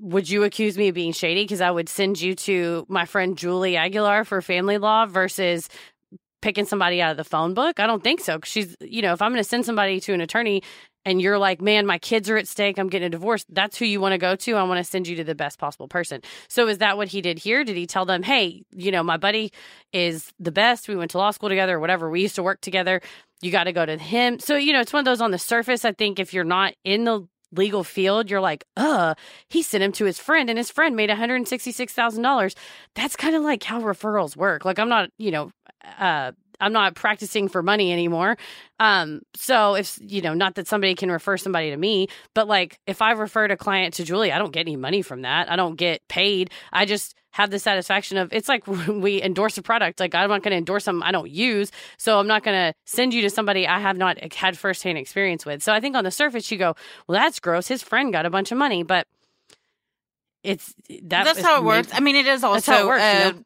would you accuse me of being shady? Because I would send you to my friend Julie Aguilar for family law versus picking somebody out of the phone book. I don't think so. Because she's, you know, if I'm going to send somebody to an attorney and you're like, man, my kids are at stake, I'm getting a divorce, that's who you want to go to. I want to send you to the best possible person. So is that what he did here? Did he tell them, hey, you know, my buddy is the best. We went to law school together or whatever. We used to work together. You got to go to him. So, you know, it's one of those on the surface. I think if you're not in the legal field, you're like, uh, he sent him to his friend and his friend made one hundred sixty-six thousand dollars. That's kind of like how referrals work. Like, I'm not, you know, uh, I'm not practicing for money anymore. Um, so if, you know, not that somebody can refer somebody to me, but like if I referred a client to Julie, I don't get any money from that. I don't get paid. I just have the satisfaction of, it's like when we endorse a product, like I'm not going to endorse something I don't use. So I'm not going to send you to somebody I have not had firsthand experience with. So I think on the surface you go, well, that's gross. His friend got a bunch of money, but it's, that, that's how it works. I mean, it is also, how it works, uh, you know?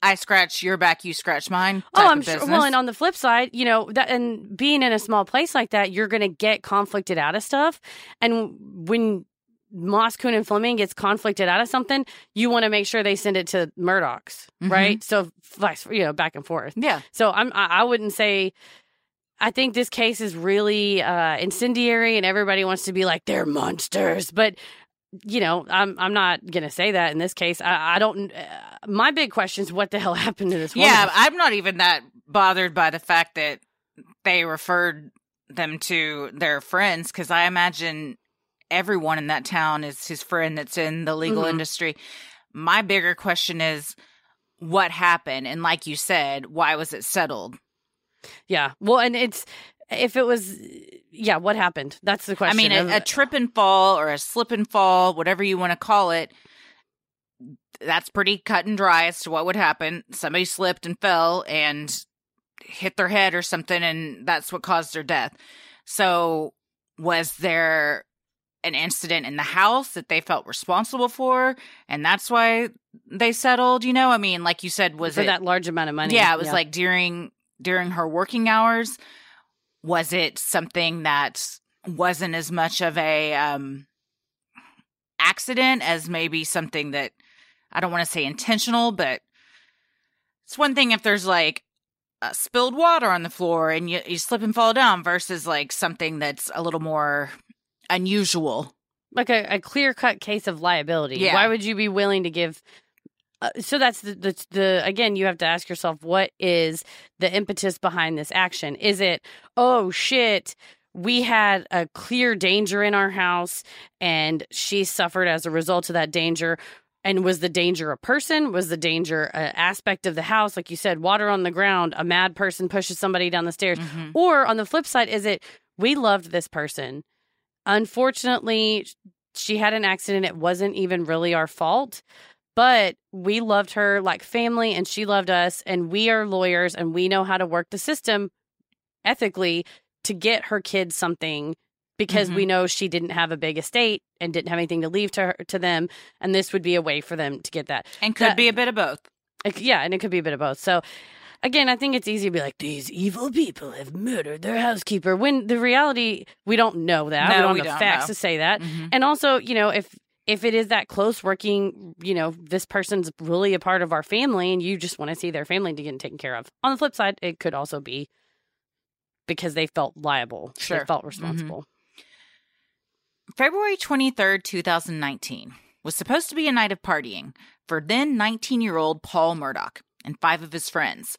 I scratch your back, you scratch mine. Oh, I'm sure. Well, and on the flip side, you know, that, and being in a small place like that, you're going to get conflicted out of stuff. And when Moss, Coon, and Fleming gets conflicted out of something, you want to make sure they send it to Murdaughs, mm-hmm. right? So, you know, back and forth. Yeah. So I'm, I wouldn't say, I think this case is really uh, incendiary and everybody wants to be like, they're monsters. But you know, I'm I'm not going to say that in this case. I, I don't... Uh, my big question is what the hell happened to this woman? Yeah, I'm not even that bothered by the fact that they referred them to their friends, because I imagine everyone in that town is his friend that's in the legal mm-hmm. industry. My bigger question is what happened? And like you said, why was it settled? Yeah. Well, and it's... If it was, yeah, what happened? That's the question. I mean, a, a trip and fall or a slip and fall, whatever you want to call it, that's pretty cut and dry as to what would happen. Somebody slipped and fell and hit their head or something, and that's what caused their death. So was there an incident in the house that they felt responsible for, and that's why they settled? You know, I mean, like you said, was for it... For that large amount of money. Yeah, it was yeah. like during during her working hours. Was it something that wasn't as much of a um, accident as maybe something that, I don't want to say intentional, but it's one thing if there's like uh, spilled water on the floor and you, you slip and fall down versus like something that's a little more unusual. Like a, a clear-cut case of liability. Yeah. Why would you be willing to give Uh, so that's the, the the again, you have to ask yourself, what is the impetus behind this action? Is it, oh shit, we had a clear danger in our house and she suffered as a result of that danger? And was the danger a person? Was the danger an aspect of the house? Like you said, water on the ground, a mad person pushes somebody down the stairs. Mm-hmm. Or on the flip side, is it, we loved this person. Unfortunately, she had an accident. It wasn't even really our fault. But we loved her like family and she loved us, and we are lawyers and we know how to work the system ethically to get her kids something, because mm-hmm. we know she didn't have a big estate and didn't have anything to leave to her, to them. And this would be a way for them to get that. And could that, be a bit of both. It, yeah, and it could be a bit of both. So, again, I think it's easy to be like, these evil people have murdered their housekeeper. When the reality, we don't know that. No, we don't we have don't facts know. to say that. Mm-hmm. And also, you know, if... If it is that close working, you know, this person's really a part of our family and you just want to see their family to get taken care of. On the flip side, it could also be because they felt liable. Sure. They felt responsible. Mm-hmm. February twenty-third, twenty nineteen was supposed to be a night of partying for then nineteen-year-old Paul Murdaugh and five of his friends.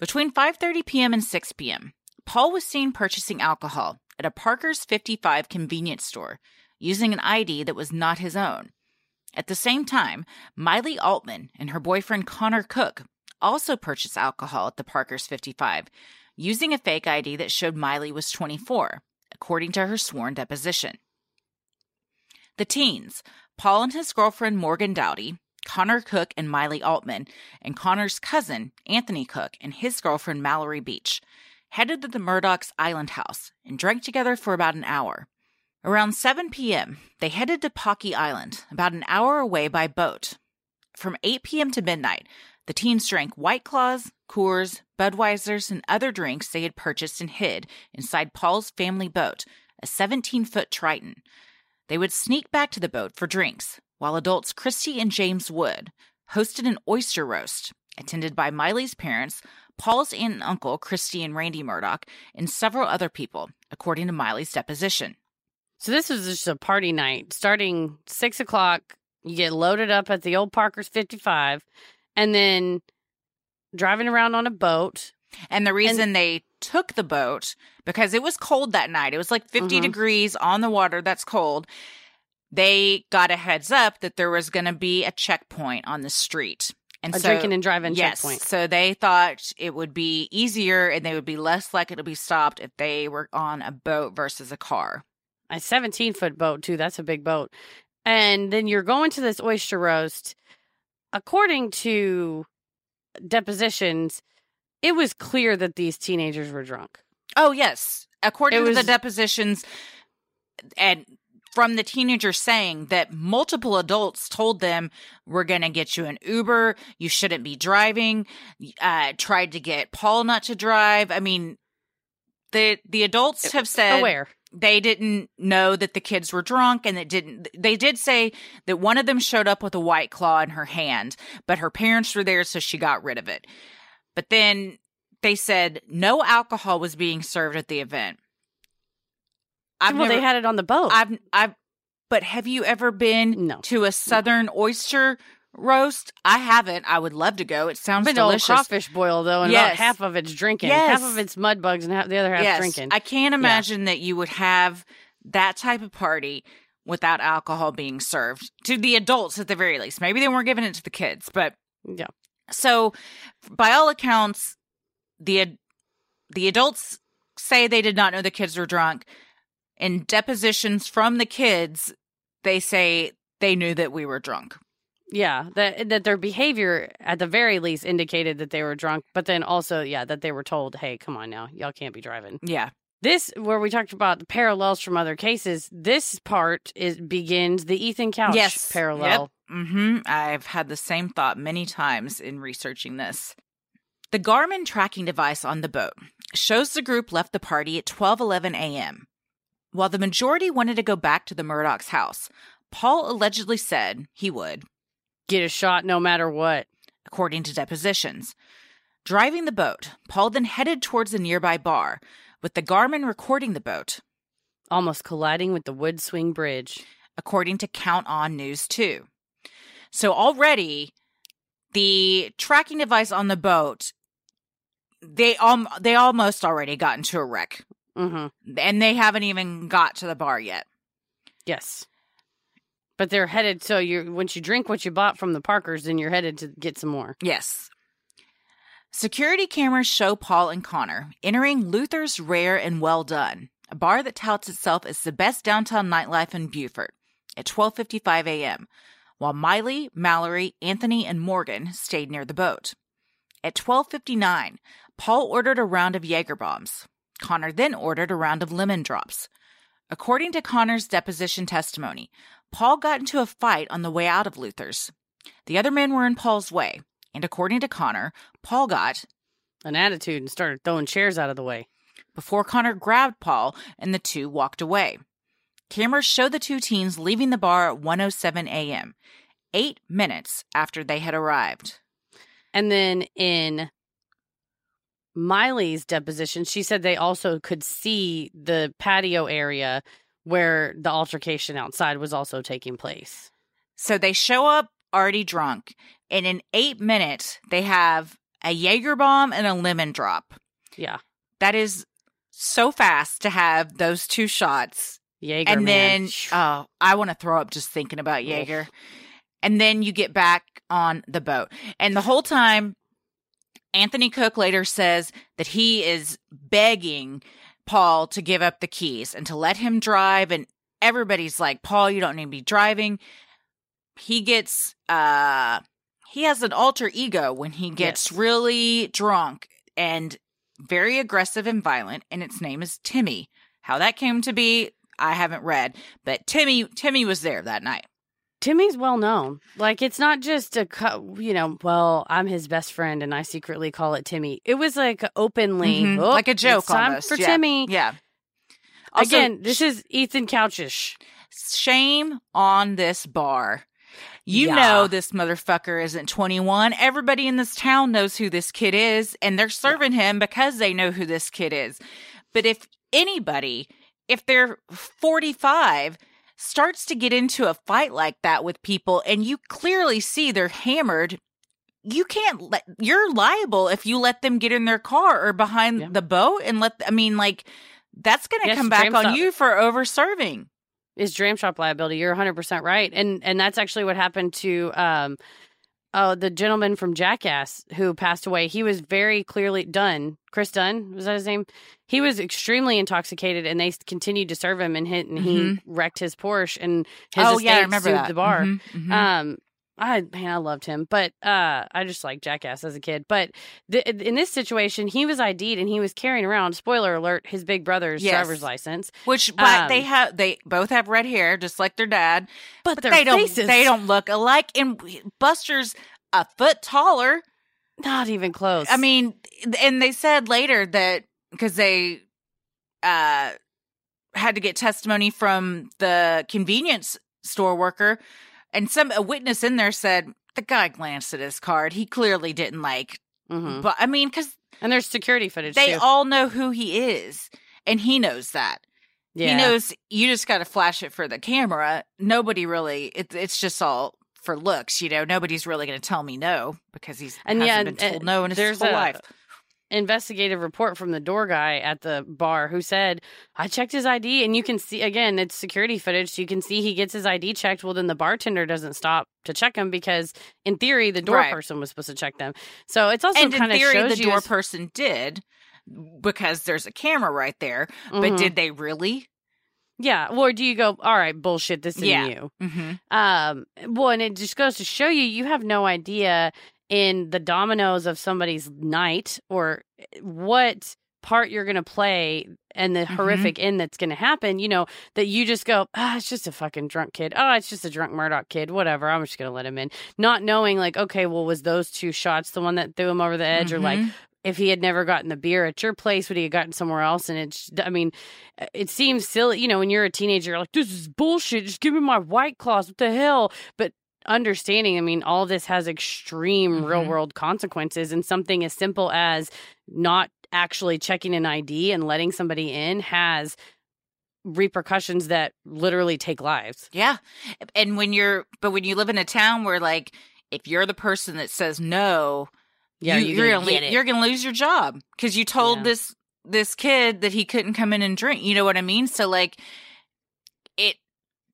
Between five thirty p.m. and six p.m., Paul was seen purchasing alcohol at a Parker's fifty-five convenience store, using an I D that was not his own. At the same time, Miley Altman and her boyfriend Connor Cook also purchased alcohol at the Parker's fifty-five, using a fake I D that showed Miley was twenty-four, according to her sworn deposition. The teens, Paul and his girlfriend Morgan Doughty, Connor Cook and Miley Altman, and Connor's cousin Anthony Cook and his girlfriend Mallory Beach, headed to the Murdaugh's island house and drank together for about an hour. Around seven p.m., they headed to Pocky Island, about an hour away by boat. From eight p.m. to midnight, the teens drank White Claws, Coors, Budweisers, and other drinks they had purchased and hid inside Paul's family boat, a seventeen-foot Triton. They would sneak back to the boat for drinks, while adults Christy and James Wood hosted an oyster roast, attended by Miley's parents, Paul's aunt and uncle, Christy and Randy Murdaugh, and several other people, according to Miley's deposition. So this was just a party night. Starting six o'clock, you get loaded up at the old Parker's fifty-five, and then driving around on a boat. And the reason and- they took the boat, because it was cold that night. It was like fifty mm-hmm. degrees on the water. That's cold. They got a heads up that there was going to be a checkpoint on the street. And a so, drinking and driving yes, checkpoint. So they thought it would be easier and they would be less likely to be stopped if they were on a boat versus a car. A seventeen-foot boat, too. That's a big boat. And then you're going to this oyster roast. According to depositions, it was clear that these teenagers were drunk. Oh, yes. According was, to the depositions, and from the teenagers saying that multiple adults told them, we're going to get you an Uber, you shouldn't be driving, uh, tried to get Paul not to drive. I mean, the the adults have said... Aware. They didn't know that the kids were drunk, and it didn't. They did say that one of them showed up with a White Claw in her hand, but her parents were there, so she got rid of it. But then they said no alcohol was being served at the event. I've well, never, they had it on the boat. I've, I've. But have you ever been no. to a Southern no. oyster roast? I haven't. I would love to go. It sounds been delicious. An old crawfish boil, though, and yes. about half of it's drinking. Yes. Half of it's mud bugs and half, the other half yes. drinking. I can't imagine yeah. that you would have that type of party without alcohol being served to the adults at the very least. Maybe they weren't giving it to the kids, but yeah. So by all accounts, the the adults say they did not know the kids were drunk. In depositions from the kids, they say they knew that we were drunk. Yeah, that that their behavior at the very least indicated that they were drunk, but then also, yeah, that they were told, hey, come on now, y'all can't be driving. Yeah. This, where we talked about the parallels from other cases, this part is begins the Ethan Couch yes. parallel. Yep. Mm-hmm. I've had the same thought many times in researching this. The Garmin tracking device on the boat shows the group left the party at twelve eleven a.m. While the majority wanted to go back to the Murdaugh's house, Paul allegedly said he would get a shot no matter what, according to depositions. Driving the boat, Paul then headed towards a nearby bar, with the Garmin recording the boat, almost colliding with the Wood Swing Bridge, according to Count On News two. So already the tracking device on the boat, they all they almost already got into a wreck. Mm-hmm. And they haven't even got to the bar yet. Yes. But they're headed, so you once you drink what you bought from the Parkers, then you're headed to get some more. Yes. Security cameras show Paul and Connor entering Luther's Rare and Well Done, a bar that touts itself as the best downtown nightlife in Beaufort, at twelve fifty-five a.m., while Miley, Mallory, Anthony, and Morgan stayed near the boat. At twelve fifty-nine, Paul ordered a round of Jaeger bombs. Connor then ordered a round of lemon drops. According to Connor's deposition testimony, Paul got into a fight on the way out of Luther's. The other men were in Paul's way, and according to Connor, Paul got an attitude and started throwing chairs out of the way before Connor grabbed Paul and the two walked away. Cameras show the two teens leaving the bar at one oh seven a.m., eight minutes after they had arrived. And then in Miley's deposition, she said they also could see the patio area where the altercation outside was also taking place. So they show up already drunk, and in eight minutes, they have a Jaeger bomb and a lemon drop. Yeah. That is so fast to have those two shots. Jaeger, and then, man. Oh, I want to throw up just thinking about Jaeger. And then you get back on the boat. And the whole time, Anthony Cook later says that he is begging Paul to give up the keys and to let him drive. And everybody's like, Paul, you don't need to be driving. He gets, uh, he has an alter ego when he gets yes. really drunk and very aggressive and violent, and its name is Timmy. How that came to be, I haven't read, but Timmy, Timmy was there that night. Timmy's well known. Like, it's not just a, you know, well, I'm his best friend and I secretly call it Timmy. It was like openly, mm-hmm. oh, like a joke it's time almost. For yeah. Timmy. Yeah. Also, again, this is Ethan Couchish. Shame on this bar. You yeah. know this motherfucker isn't twenty-one. Everybody in this town knows who this kid is, and they're serving him because they know who this kid is. But if anybody, if they're forty-five, starts to get into a fight like that with people, and you clearly see they're hammered, you can't let, you're liable if you let them get in their car or behind yeah. the boat and let, I mean, like, that's going to yes, come back on you for over-serving. Is dram shop liability. You're one hundred percent right. And and that's actually what happened to um uh, the gentleman from Jackass who passed away. He was very clearly Dunn. Chris Dunn, was that his name? He was extremely intoxicated, and they continued to serve him, and, hit, and he mm-hmm. wrecked his Porsche, and his oh, estate yeah, I remember sued that. The bar. Mm-hmm, mm-hmm. Um, I Man, I loved him. But uh, I just liked Jackass as a kid. But th- in this situation, he was I D'd, and he was carrying around, spoiler alert, his big brother's yes. driver's license. Which, but um, they have, they both have red hair, just like their dad. But, but their they faces. Don't, they don't look alike. And Buster's a foot taller. Not even close. I mean, and they said later that, because they uh, had to get testimony from the convenience store worker, and some a witness in there said, the guy glanced at his card. He clearly didn't like, mm-hmm. but I mean, because. And there's security footage, They too. all know who he is, and he knows that. Yeah. He knows you just got to flash it for the camera. Nobody really, it, it's just all for looks, you know. Nobody's really going to tell me no, because he's and hasn't yeah, been told and, no in his whole life. Investigative report from the door guy at the bar who said, I checked his I D, and you can see, again, it's security footage, so you can see he gets his I D checked. Well, then the bartender doesn't stop to check him, because in theory the door right. person was supposed to check them. So it's also kind of shows you. And in theory the door person did, because there's a camera right there, mm-hmm. but did they really? Yeah, or do you go, all right, bullshit, this is yeah. you. Mm-hmm. Um, well, and it just goes to show you, you have no idea in the dominoes of somebody's night or what part you're going to play and the mm-hmm. horrific end that's going to happen, you know, that you just go, ah, it's just a fucking drunk kid. Oh, it's just a drunk Murdaugh kid. Whatever. I'm just going to let him in. Not knowing, like, okay, well, was those two shots the one that threw him over the edge mm-hmm. or like, if he had never gotten the beer at your place, would he have gotten somewhere else? And it's, I mean, it seems silly. You know, when you're a teenager, you're like, this is bullshit. Just give me my White Claws. What the hell? But understanding, I mean, all this has extreme mm-hmm. real world consequences. And something as simple as not actually checking an I D and letting somebody in has repercussions that literally take lives. Yeah. And when you're, but when you live in a town where, like, if you're the person that says no, yeah, you, you're, you're gonna, gonna you're gonna lose your job because you told yeah. this this kid that he couldn't come in and drink. You know what I mean? So like, it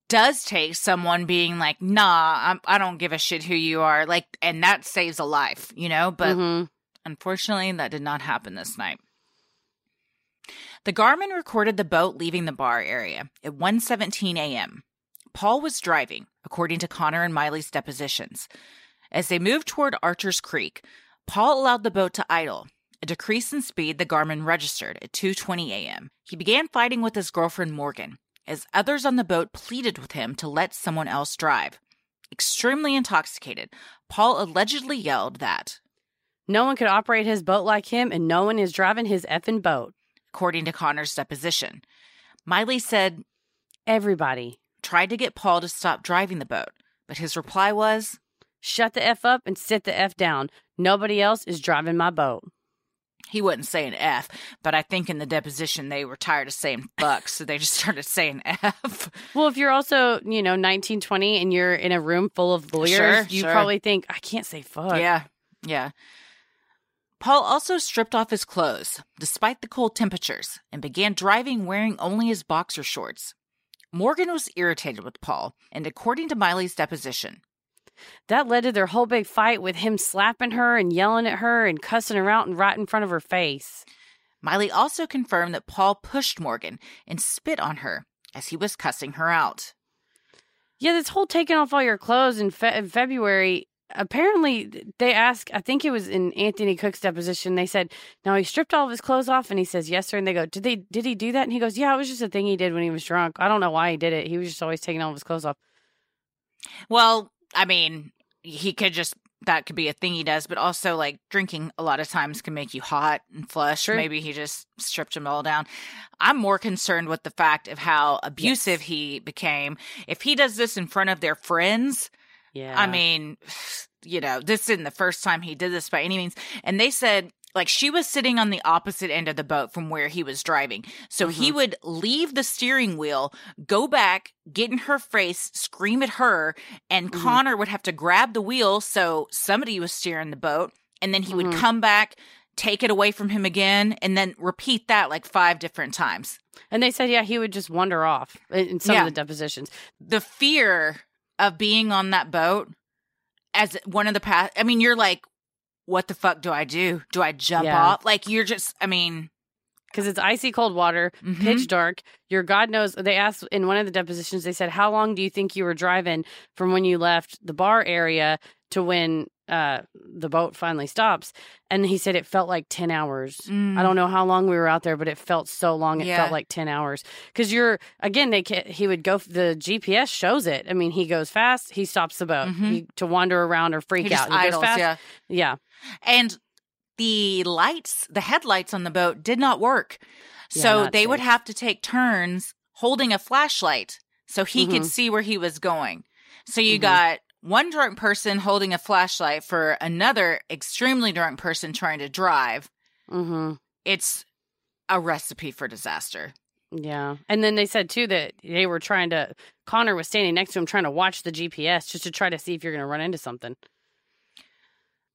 does take someone being like, "Nah, I'm, I don't give a shit who you are." Like, and that saves a life, you know. But mm-hmm. unfortunately, that did not happen this night. The Garmin recorded the boat leaving the bar area at one seventeen a.m. Paul was driving, according to Connor and Miley's depositions. As they moved toward Archer's Creek, Paul allowed the boat to idle, a decrease in speed the Garmin registered at two twenty a.m. He began fighting with his girlfriend Morgan, as others on the boat pleaded with him to let someone else drive. Extremely intoxicated, Paul allegedly yelled that no one could operate his boat like him, and no one is driving his effing boat, according to Connor's deposition. Miley said everybody tried to get Paul to stop driving the boat, but his reply was, "Shut the F up and sit the F down. Nobody else is driving my boat." He wouldn't say an F, but I think in the deposition they were tired of saying fuck, so they just started saying F. Well, if you're also, you know, nineteen, twenty, and you're in a room full of lawyers, sure, you sure. probably think, I can't say fuck. Yeah, yeah. Paul also stripped off his clothes, despite the cold temperatures, and began driving wearing only his boxer shorts. Morgan was irritated with Paul, and according to Miley's deposition, that led to their whole big fight with him slapping her and yelling at her and cussing her out and right in front of her face. Miley also confirmed that Paul pushed Morgan and spit on her as he was cussing her out. Yeah, this whole taking off all your clothes in, fe- in February... Apparently, they asked, I think it was in Anthony Cook's deposition, they said, now he stripped all of his clothes off, and he says, yes, sir. And they go, did they? Did he do that? And he goes, yeah, it was just a thing he did when he was drunk. I don't know why he did it. He was just always taking all of his clothes off. Well, I mean, he could just, that could be a thing he does, but also, like, drinking a lot of times can make you hot and flush. True. Maybe he just stripped them all down. I'm more concerned with the fact of how abusive yes. he became. If he does this in front of their friends... Yeah. I mean, you know, this isn't the first time he did this by any means. And they said, like, she was sitting on the opposite end of the boat from where he was driving. So mm-hmm. he would leave the steering wheel, go back, get in her face, scream at her, and mm-hmm. Connor would have to grab the wheel so somebody was steering the boat, and then he mm-hmm. would come back, take it away from him again, and then repeat that like five different times. And they said, yeah, he would just wander off in some yeah. of the depositions. The fear... of being on that boat as one of the past, I mean, you're like, what the fuck do I do? Do I jump yeah. off? Like, you're just, I mean, because it's icy cold water, mm-hmm. pitch dark. Your God knows. They asked in one of the depositions, they said, how long do you think you were driving from when you left the bar area to when uh, the boat finally stops? And he said it felt like ten hours. Mm. I don't know how long we were out there, but it felt so long. It yeah. felt like ten hours. Because you're, again, they can, he would go, the G P S shows it. I mean, he goes fast, he stops the boat mm-hmm. he, to wander around or freak he out. Just he idles, goes fast. Yeah. yeah. And the lights, the headlights on the boat did not work. Yeah, so not they safe. Would have to take turns holding a flashlight so he mm-hmm. could see where he was going. So you mm-hmm. got one drunk person holding a flashlight for another extremely drunk person trying to drive. Mm-hmm. It's a recipe for disaster. Yeah. And then they said, too, that they were trying to... Connor was standing next to him trying to watch the G P S just to try to see if you're going to run into something.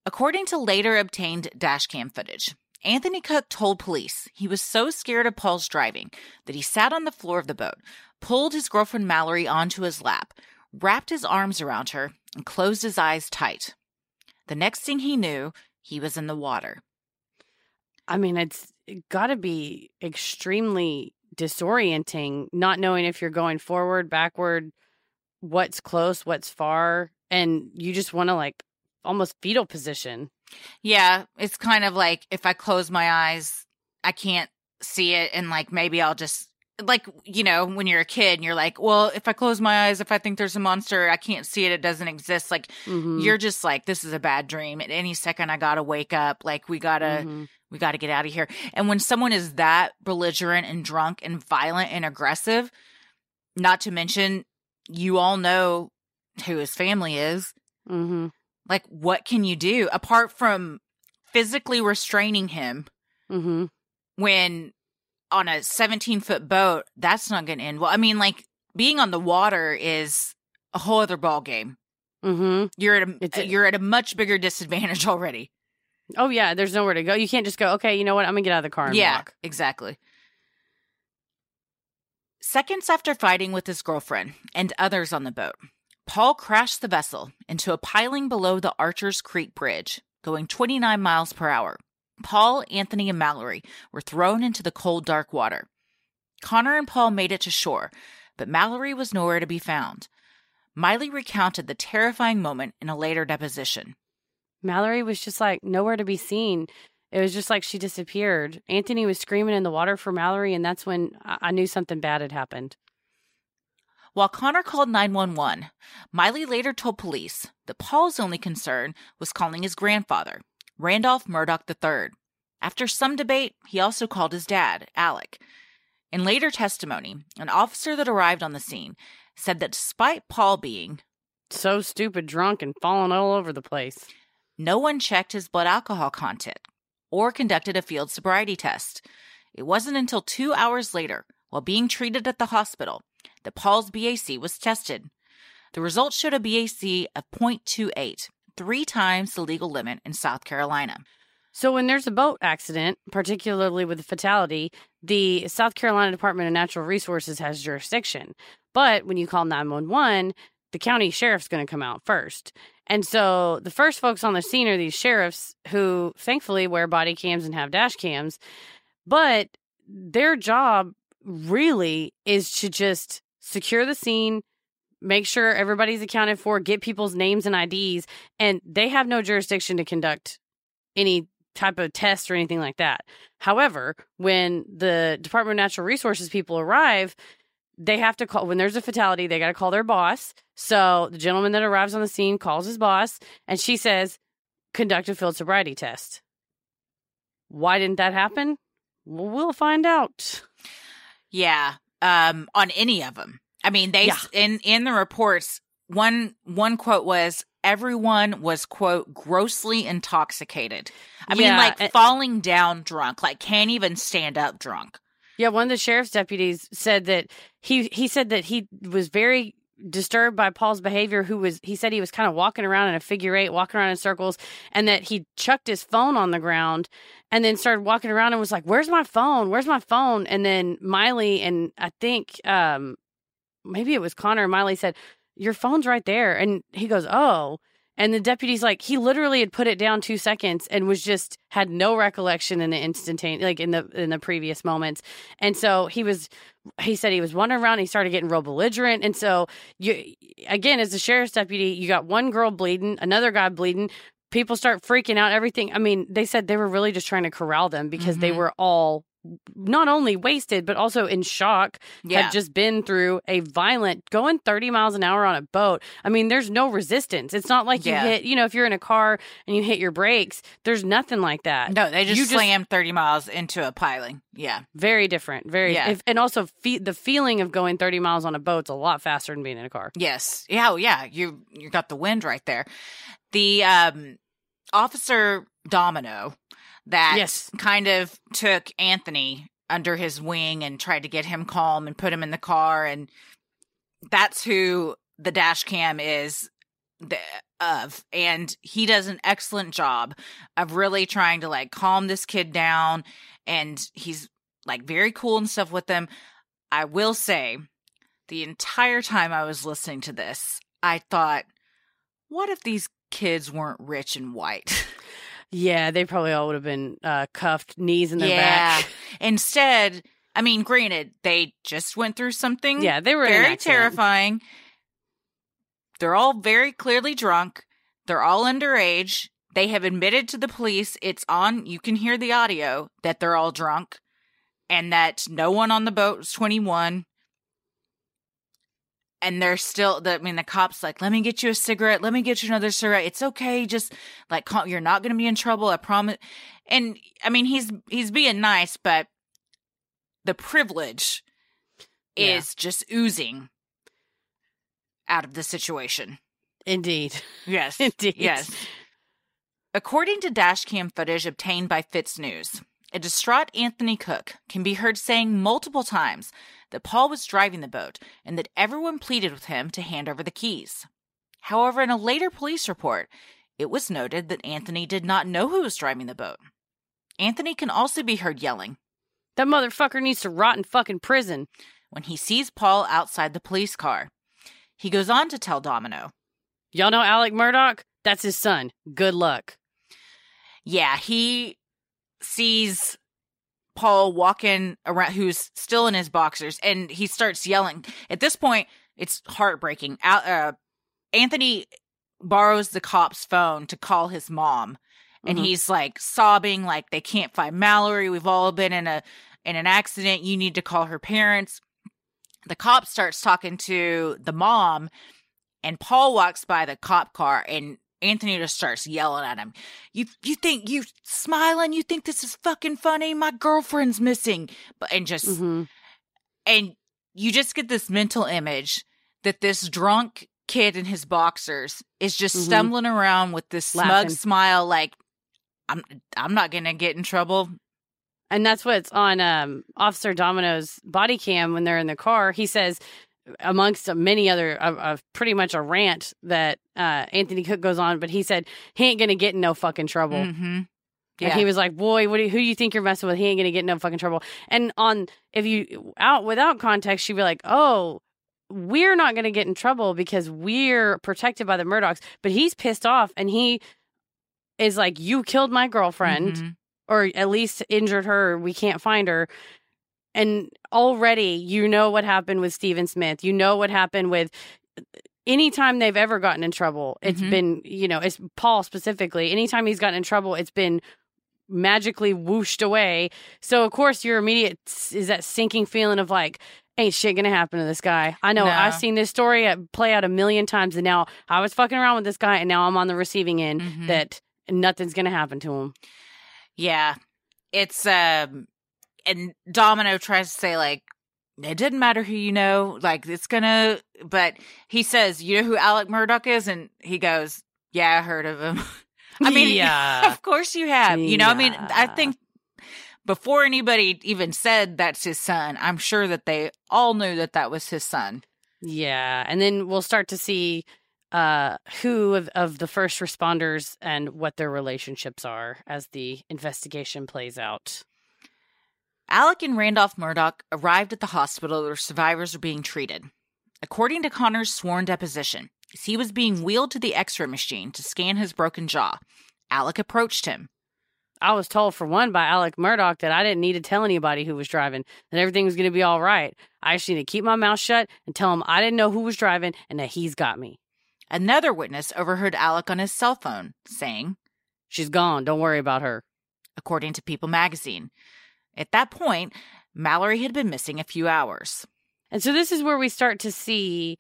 According to later obtained dash cam footage, Anthony Cook told police he was so scared of Paul's driving that he sat on the floor of the boat, pulled his girlfriend Mallory onto his lap, wrapped his arms around her, and closed his eyes tight. The next thing he knew, he was in the water. I mean, it's got to be extremely disorienting, not knowing if you're going forward, backward, what's close, what's far, and you just want to, like, almost fetal position. Yeah, it's kind of like, if I close my eyes, I can't see it, and, like, maybe I'll just... Like, you know, when you're a kid and you're like, well, if I close my eyes, if I think there's a monster, I can't see it. It doesn't exist. Like, mm-hmm. you're just like, this is a bad dream. At any second, I got to wake up. Like, we got to mm-hmm. we got to get out of here. And when someone is that belligerent and drunk and violent and aggressive, not to mention, you all know who his family is. Mm-hmm. Like, what can you do apart from physically restraining him mm-hmm. when... on a seventeen-foot boat, that's not going to end well. I mean, like, being on the water is a whole other ball game. Mm-hmm. You're at a it's a, you're at a much bigger disadvantage already. Oh yeah, there's nowhere to go. You can't just go, okay, you know what? I'm going to get out of the car and yeah, walk. Yeah, exactly. Seconds after fighting with his girlfriend and others on the boat, Paul crashed the vessel into a piling below the Archer's Creek Bridge, going twenty-nine miles per hour. Paul, Anthony, and Mallory were thrown into the cold, dark water. Connor and Paul made it to shore, but Mallory was nowhere to be found. Miley recounted the terrifying moment in a later deposition. Mallory was just like nowhere to be seen. It was just like she disappeared. Anthony was screaming in the water for Mallory, and that's when I knew something bad had happened. While Connor called nine one one, Miley later told police that Paul's only concern was calling his grandfather, Randolph Murdaugh the third. After some debate, he also called his dad, Alec. In later testimony, an officer that arrived on the scene said that despite Paul being so stupid drunk and falling all over the place, no one checked his blood alcohol content or conducted a field sobriety test. It wasn't until two hours later, while being treated at the hospital, that Paul's B A C was tested. The results showed a B A C of point two eight, three times the legal limit in South Carolina. So when there's a boat accident, particularly with a fatality, the South Carolina Department of Natural Resources has jurisdiction. But when you call nine one one, the county sheriff's going to come out first. And so the first folks on the scene are these sheriffs who thankfully wear body cams and have dash cams. But their job really is to just secure the scene, make sure everybody's accounted for, get people's names and I Ds. And they have no jurisdiction to conduct any type of test or anything like that. However, when the Department of Natural Resources people arrive, they have to call, when there's a fatality, they got to call their boss. So the gentleman that arrives on the scene calls his boss, and she says, conduct a field sobriety test. Why didn't that happen? Well, we'll find out. Yeah, um, on any of them. I mean, they yeah. in, in the reports, one one quote was, everyone was, quote, grossly intoxicated. I yeah, mean, like it, falling down drunk, like can't even stand up drunk. Yeah, one of the sheriff's deputies said that he, he said that he was very disturbed by Paul's behavior, who was, he said he was kind of walking around in a figure eight, walking around in circles, and that he chucked his phone on the ground and then started walking around and was like, where's my phone? Where's my phone? And then Miley and I think um, maybe it was Connor and Miley said, your phone's right there. And he goes, oh. And the deputy's like, he literally had put it down two seconds and was just had no recollection in the instantaneous, like in the in the previous moments. And so he was, he said he was wandering around. He started getting real belligerent. And so you, again, as a sheriff's deputy, you got one girl bleeding, another guy bleeding. People start freaking out. Everything. I mean, they said they were really just trying to corral them because mm-hmm. they were all not only wasted but also in shock. Yeah. Had just been through a violent going thirty miles an hour on a boat. I mean, there's no resistance. It's not like yeah. you hit, you know, if you're in a car and you hit your brakes, there's nothing like that. No, they just you slam just, thirty miles into a piling. Yeah, very different. Very yeah. if, and also fe- the feeling of going thirty miles on a boat's a lot faster than being in a car. Yes. Yeah. Oh, yeah. You you got the wind right there. The um, officer Domino. That yes. kind of took Anthony under his wing and tried to get him calm and put him in the car. And that's who the dash cam is the, of. And he does an excellent job of really trying to, like, calm this kid down. And he's, like, very cool and stuff with him. I will say, the entire time I was listening to this, I thought, what if these kids weren't rich and white? Yeah, they probably all would have been uh, cuffed, knees in their yeah. back. Instead, I mean, granted, they just went through something yeah, they were very terrifying. They're all very clearly drunk. They're all underage. They have admitted to the police, it's on, you can hear the audio, that they're all drunk and that no one on the boat was twenty-one. And they're still, I mean, the cop's like, let me get you a cigarette. Let me get you another cigarette. It's okay. Just, like, you're not going to be in trouble. I promise. And, I mean, he's he's being nice, but the privilege yeah. is just oozing out of the situation. Indeed. Yes. Indeed. Yes. According to dash cam footage obtained by Fitz News, a distraught Anthony Cook can be heard saying multiple times that Paul was driving the boat and that everyone pleaded with him to hand over the keys. However, in a later police report, it was noted that Anthony did not know who was driving the boat. Anthony can also be heard yelling, "That motherfucker needs to rot in fucking prison," when he sees Paul outside the police car. He goes on to tell Domino, "Y'all know Alec Murdaugh? That's his son. Good luck." Yeah, he sees Paul walking around, who's still in his boxers, and he starts yelling. At this point, it's heartbreaking. Uh, Anthony borrows the cop's phone to call his mom, and mm-hmm. he's like sobbing, like, "They can't find Mallory. We've all been in a in an accident. You need to call her parents." The cop starts talking to the mom, and Paul walks by the cop car, and Anthony just starts yelling at him. You you think you smiling? You think this is fucking funny? My girlfriend's missing," but and just mm-hmm. and you just get this mental image that this drunk kid in his boxers is just mm-hmm. stumbling around with this Laughing. smug smile, like, "I'm I'm not gonna get in trouble." And that's what's on um, Officer Domino's body cam when they're in the car. He says, amongst many other, uh, uh, pretty much a rant that uh, Anthony Cook goes on, but he said, "He ain't going to get in no fucking trouble." Mm-hmm. Yeah. And he was like, "Boy, what do you, who do you think you're messing with? He ain't going to get in no fucking trouble." And on, if you, out without context, you'd be like, "Oh, we're not going to get in trouble because we're protected by the Murdaughs." But he's pissed off, and he is like, "You killed my girlfriend." Mm-hmm. Or at least injured her. We can't find her. And already, you know what happened with Stephen Smith. You know what happened with any time they've ever gotten in trouble. It's mm-hmm. been, you know, it's Paul specifically. Anytime he's gotten in trouble, it's been magically whooshed away. So, of course, your immediate is that sinking feeling of like, ain't shit gonna happen to this guy. I know. No. I've seen this story play out a million times. And now I was fucking around with this guy. And now I'm on the receiving end mm-hmm. that nothing's gonna happen to him. Yeah, it's, um, and Domino tries to say, like, it didn't matter who you know, like, it's gonna, but he says, "You know who Alec Murdaugh is?" And he goes, "Yeah, I heard of him." I mean, yeah. Of course you have, yeah. You know, I mean, I think before anybody even said that's his son, I'm sure that they all knew that that was his son. Yeah, and then we'll start to see Uh, who of, of the first responders and what their relationships are as the investigation plays out. Alec and Randolph Murdaugh arrived at the hospital where survivors are being treated. According to Connor's sworn deposition, as he was being wheeled to the x-ray machine to scan his broken jaw, Alec approached him. "I was told for one by Alec Murdaugh that I didn't need to tell anybody who was driving, that everything was going to be all right. I just need to keep my mouth shut and tell him I didn't know who was driving and that he's got me." Another witness overheard Alec on his cell phone, saying, "She's gone. Don't worry about her," according to People magazine. At that point, Mallory had been missing a few hours. And so this is where we start to see,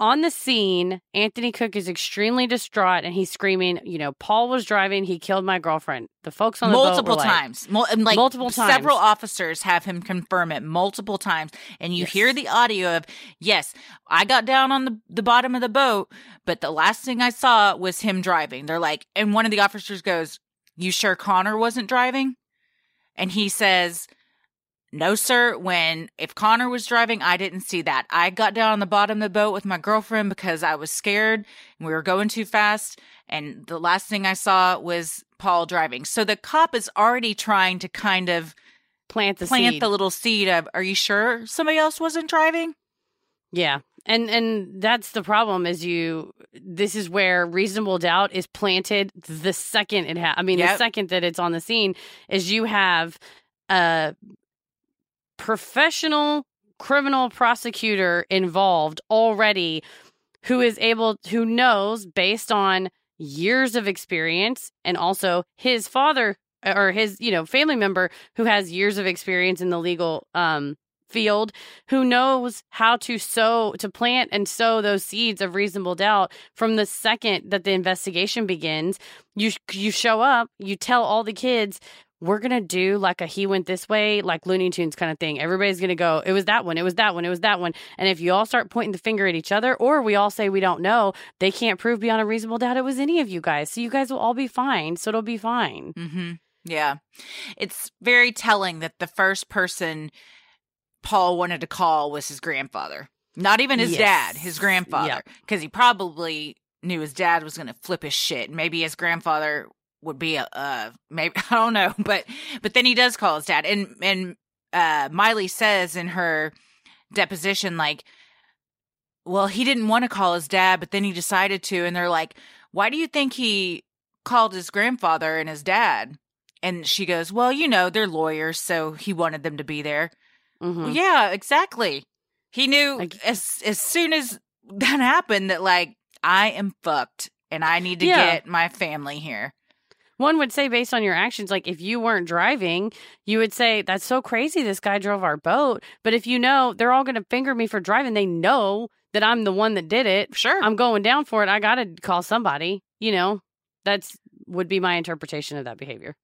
on the scene, Anthony Cook is extremely distraught, and he's screaming, you know, "Paul was driving. He killed my girlfriend." The folks on the multiple boat were times. Like, Mul- like, multiple times. Several officers have him confirm it multiple times. And you yes. hear the audio of, yes, "I got down on the, the bottom of the boat, but the last thing I saw was him driving." They're like, and one of the officers goes, "You sure Connor wasn't driving?" And he says, "No, sir. When, if Connor was driving, I didn't see that. I got down on the bottom of the boat with my girlfriend because I was scared and we were going too fast. And the last thing I saw was Paul driving." So the cop is already trying to kind of plant the plant seed. the little seed of, are you sure somebody else wasn't driving? Yeah. And, and that's the problem is you, this is where reasonable doubt is planted the second it ha- I mean, yep. the second that it's on the scene is you have, uh, professional criminal prosecutor involved already who is able, who knows based on years of experience and also his father or his, you know, family member who has years of experience in the legal um, field, who knows how to sow, to plant and sow those seeds of reasonable doubt from the second that the investigation begins. You, you show up, you tell all the kids, we're going to do like a he went this way, like Looney Tunes kind of thing. Everybody's going to go, it was that one, it was that one, it was that one. And if you all start pointing the finger at each other or we all say we don't know, they can't prove beyond a reasonable doubt it was any of you guys. So you guys will all be fine. So it'll be fine. Mm-hmm. Yeah. It's very telling that the first person Paul wanted to call was his grandfather. Not even his yes. dad, his grandfather, because yep. he probably knew his dad was going to flip his shit. Maybe his grandfather would be a, uh, maybe, I don't know. But, but then he does call his dad. And, and, uh, Miley says in her deposition, like, well, he didn't want to call his dad, but then he decided to. And they're like, why do you think he called his grandfather and his dad? And she goes, well, you know, they're lawyers, so he wanted them to be there. Mm-hmm. Well, yeah, exactly. He knew like, as as soon as that happened that, like, I am fucked and I need to yeah. get my family here. One would say, based on your actions, like, if you weren't driving, you would say, that's so crazy this guy drove our boat. But if you know, they're all going to finger me for driving. They know that I'm the one that did it. Sure. I'm going down for it. I got to call somebody. You know, that's would be my interpretation of that behavior.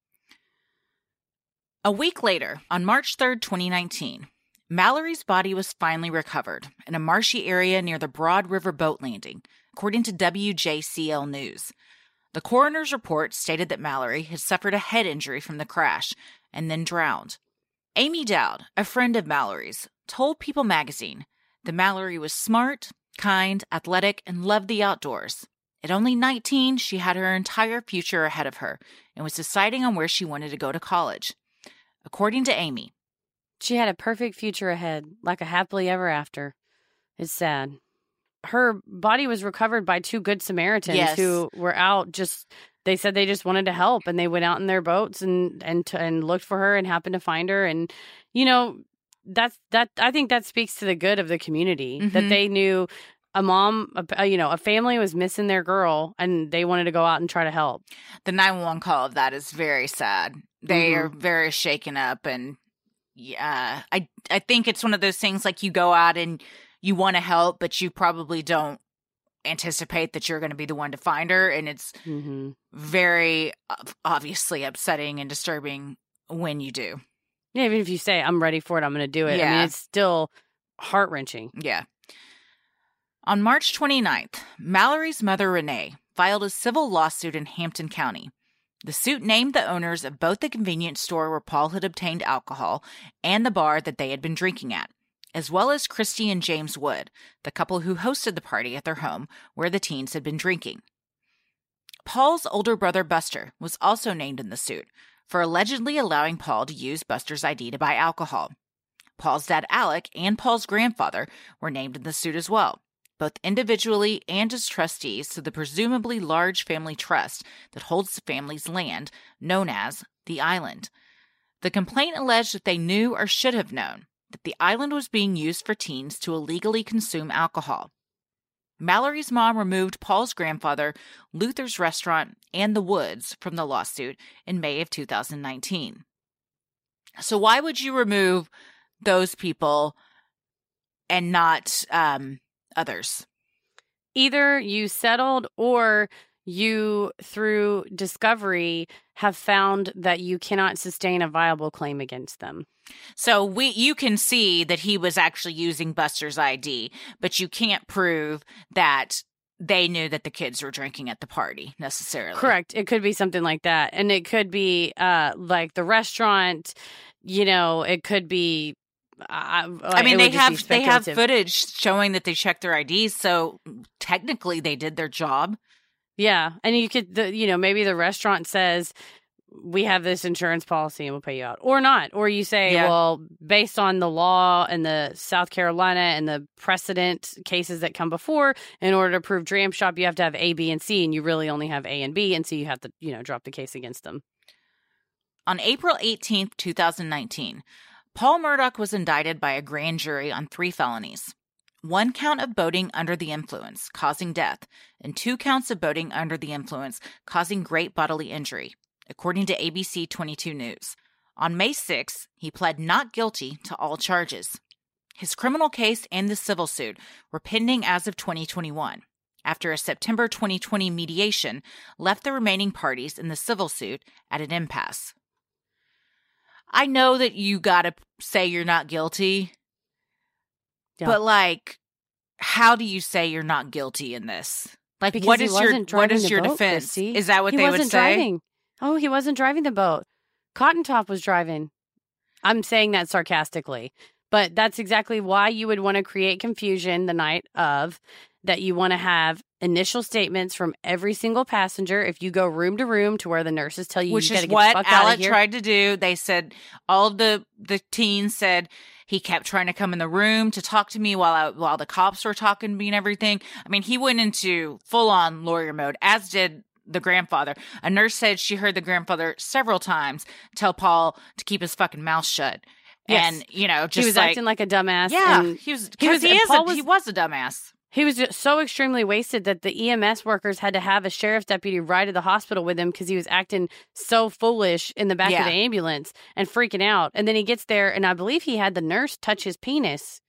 A week later, on March third, twenty nineteen, Mallory's body was finally recovered in a marshy area near the Broad River boat landing, according to W J C L News. The coroner's report stated that Mallory had suffered a head injury from the crash and then drowned. Amy Dowd, a friend of Mallory's, told People magazine that Mallory was smart, kind, athletic, and loved the outdoors. At only nineteen, she had her entire future ahead of her and was deciding on where she wanted to go to college. According to Amy, she had a perfect future ahead, like a happily ever after. It's sad. Her body was recovered by two good Samaritans yes. who were out just, they said they just wanted to help, and they went out in their boats and and and looked for her and happened to find her. And, you know, that's that. I think that speaks to the good of the community, mm-hmm. that they knew a mom, a, you know, a family was missing their girl, and they wanted to go out and try to help. The nine one one call of that is very sad. They mm-hmm. are very shaken up, and yeah, I I think it's one of those things, like, you go out and you want to help, but you probably don't anticipate that you're going to be the one to find her. And it's mm-hmm. very obviously upsetting and disturbing when you do. Yeah, even if you say, I'm ready for it, I'm going to do it. Yeah. I mean, it's still heart-wrenching. Yeah. On March twenty-ninth, Mallory's mother, Renee, filed a civil lawsuit in Hampton County. The suit named the owners of both the convenience store where Paul had obtained alcohol and the bar that they had been drinking at, as well as Christy and James Wood, the couple who hosted the party at their home where the teens had been drinking. Paul's older brother, Buster, was also named in the suit for allegedly allowing Paul to use Buster's I D to buy alcohol. Paul's dad, Alec, and Paul's grandfather were named in the suit as well, both individually and as trustees to the presumably large family trust that holds the family's land, known as the Island. The complaint alleged that they knew or should have known that the Island was being used for teens to illegally consume alcohol. Mallory's mom removed Paul's grandfather, Luther's Restaurant, and the Woods from the lawsuit in May of two thousand nineteen. So why would you remove those people and not um, others? Either you settled, or you, through discovery, have found that you cannot sustain a viable claim against them. So we, you can see that he was actually using Buster's I D, but you can't prove that they knew that the kids were drinking at the party necessarily. Correct. It could be something like that. And it could be uh, like the restaurant, you know, it could be. I, I mean, they have they have footage showing that they checked their I Ds. So technically they did their job. Yeah. And you could, the, you know, maybe the restaurant says, we have this insurance policy and we'll pay you out, or not. Or you say, yeah. well, based on the law and the South Carolina and the precedent cases that come before, in order to prove dram shop, you have to have A, B, and C, and you really only have A and B. And so you have to, you know, drop the case against them. On April eighteenth, twenty nineteen, Paul Murdaugh was indicted by a grand jury on three felonies. One count of boating under the influence, causing death, and two counts of boating under the influence, causing great bodily injury, according to A B C twenty-two News. On May sixth, he pled not guilty to all charges. His criminal case and the civil suit were pending as of twenty twenty-one, after a September twenty twenty mediation left the remaining parties in the civil suit at an impasse. I know that you gotta say you're not guilty, yeah. but, like, how do you say you're not guilty in this? Like, because what is your what is your boat, defense? Christy. Is that what he they wasn't would say? Driving. Oh, he wasn't driving the boat. Cotton Top was driving. I'm saying that sarcastically, But that's exactly why you would want to create confusion the night of, that you want to have initial statements from every single passenger if you go room to room to where the nurses tell you Which you got to get the fuck out of here. Which is what Alec tried to do. They said, all the, the teens said, he kept trying to come in the room to talk to me while I, while the cops were talking to me and everything. I mean, he went into full-on lawyer mode, as did the grandfather. A nurse said she heard the grandfather several times tell Paul to keep his fucking mouth shut. Yes. And, you know, just He was like, acting like a dumbass. Yeah, and he was, he was, he, is a, was, he was a dumbass. He was just so extremely wasted that the E M S workers had to have a sheriff's deputy ride to the hospital with him because he was acting so foolish in the back yeah. of the ambulance and freaking out. And then he gets there, and I believe he had the nurse touch his penis,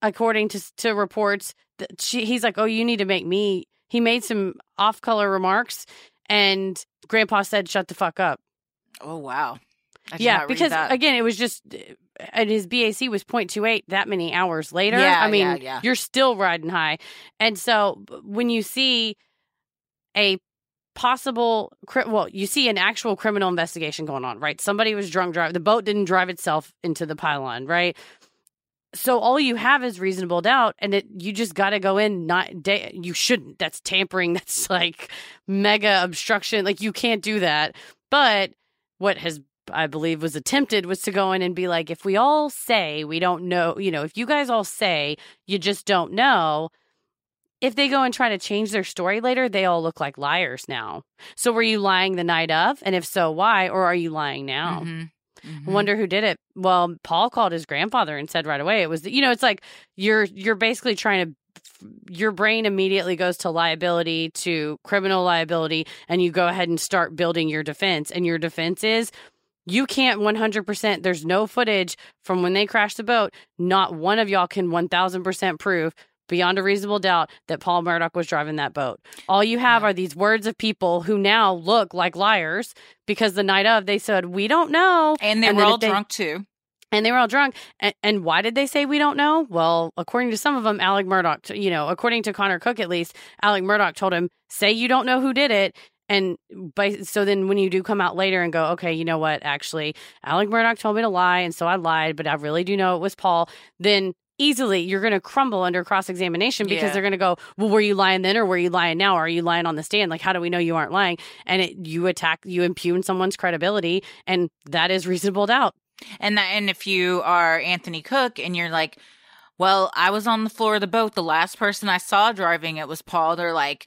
according to to reports. That she, he's like, oh, you need to make me. He made some off-color remarks, and Grandpa said, shut the fuck up. Oh, wow. I yeah, because, that. again, it was just... And his B A C was point two eight that many hours later. Yeah, I mean, yeah, yeah. You're still riding high. And so when you see a possible, well, you see an actual criminal investigation going on, right? Somebody was drunk driving. The boat didn't drive itself into the pylon, right? So all you have is reasonable doubt, and it, you just got to go in. Not da- You shouldn't. That's tampering. That's like mega obstruction. Like, you can't do that. But what has I believe was attempted was to go in and be like, if we all say we don't know, you know, if you guys all say you just don't know, if they go and try to change their story later, they all look like liars now. So were you lying the night of? And if so, why? Or are you lying now? Mm-hmm. Mm-hmm. I wonder who did it. Well, Paul called his grandfather and said right away it was, the, you know, it's like you're you're basically trying to, your brain immediately goes to liability, to criminal liability, and you go ahead and start building your defense. And your defense is, you can't one hundred percent, there's no footage from when they crashed the boat. Not one of y'all can one thousand percent prove beyond a reasonable doubt that Paul Murdaugh was driving that boat. All you have are these words of people who now look like liars because the night of they said, we don't know. And they and were all they, drunk too. And they were all drunk. And, and why did they say we don't know? Well, according to some of them, Alec Murdaugh, you know, according to Connor Cook at least, Alec Murdaugh told him, say you don't know who did it. And by, so then when you do come out later and go, okay, you know what, actually, Alec Murdaugh told me to lie, and so I lied, but I really do know it was Paul, then easily you're going to crumble under cross-examination because yeah. they're going to go, well, were you lying then or were you lying now? Or are you lying on the stand? Like, how do we know you aren't lying? And it, you attack, you impugn someone's credibility, and that is reasonable doubt. And that, and if you are Anthony Cook and you're like, well, I was on the floor of the boat. The last person I saw driving it was Paul. They're like...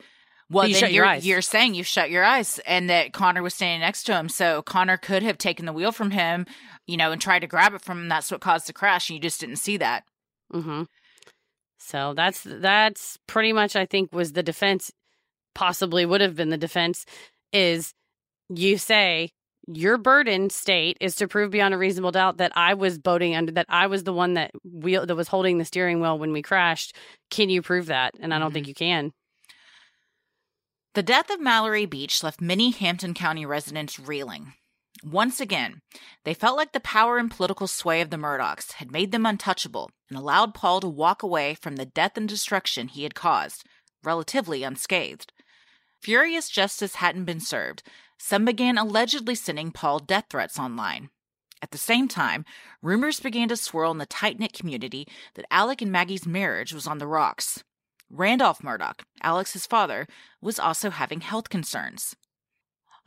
Well, you then you're, your you're saying you shut your eyes and that Connor was standing next to him. So Connor could have taken the wheel from him, you know, and tried to grab it from him. That's what caused the crash. And you just didn't see that. Mm-hmm. So that's that's pretty much, I think, was the defense, possibly would have been the defense, is you say your burden state is to prove beyond a reasonable doubt that I was boating under, that I was the one that wheel that was holding the steering wheel when we crashed. Can you prove that? And I don't mm-hmm. think you can. The death of Mallory Beach left many Hampton County residents reeling. Once again, they felt like the power and political sway of the Murdaughs had made them untouchable and allowed Paul to walk away from the death and destruction he had caused, relatively unscathed. Furious justice hadn't been served. Some began allegedly sending Paul death threats online. At the same time, rumors began to swirl in the tight-knit community that Alec and Maggie's marriage was on the rocks. Randolph Murdaugh, Alec's father, was also having health concerns.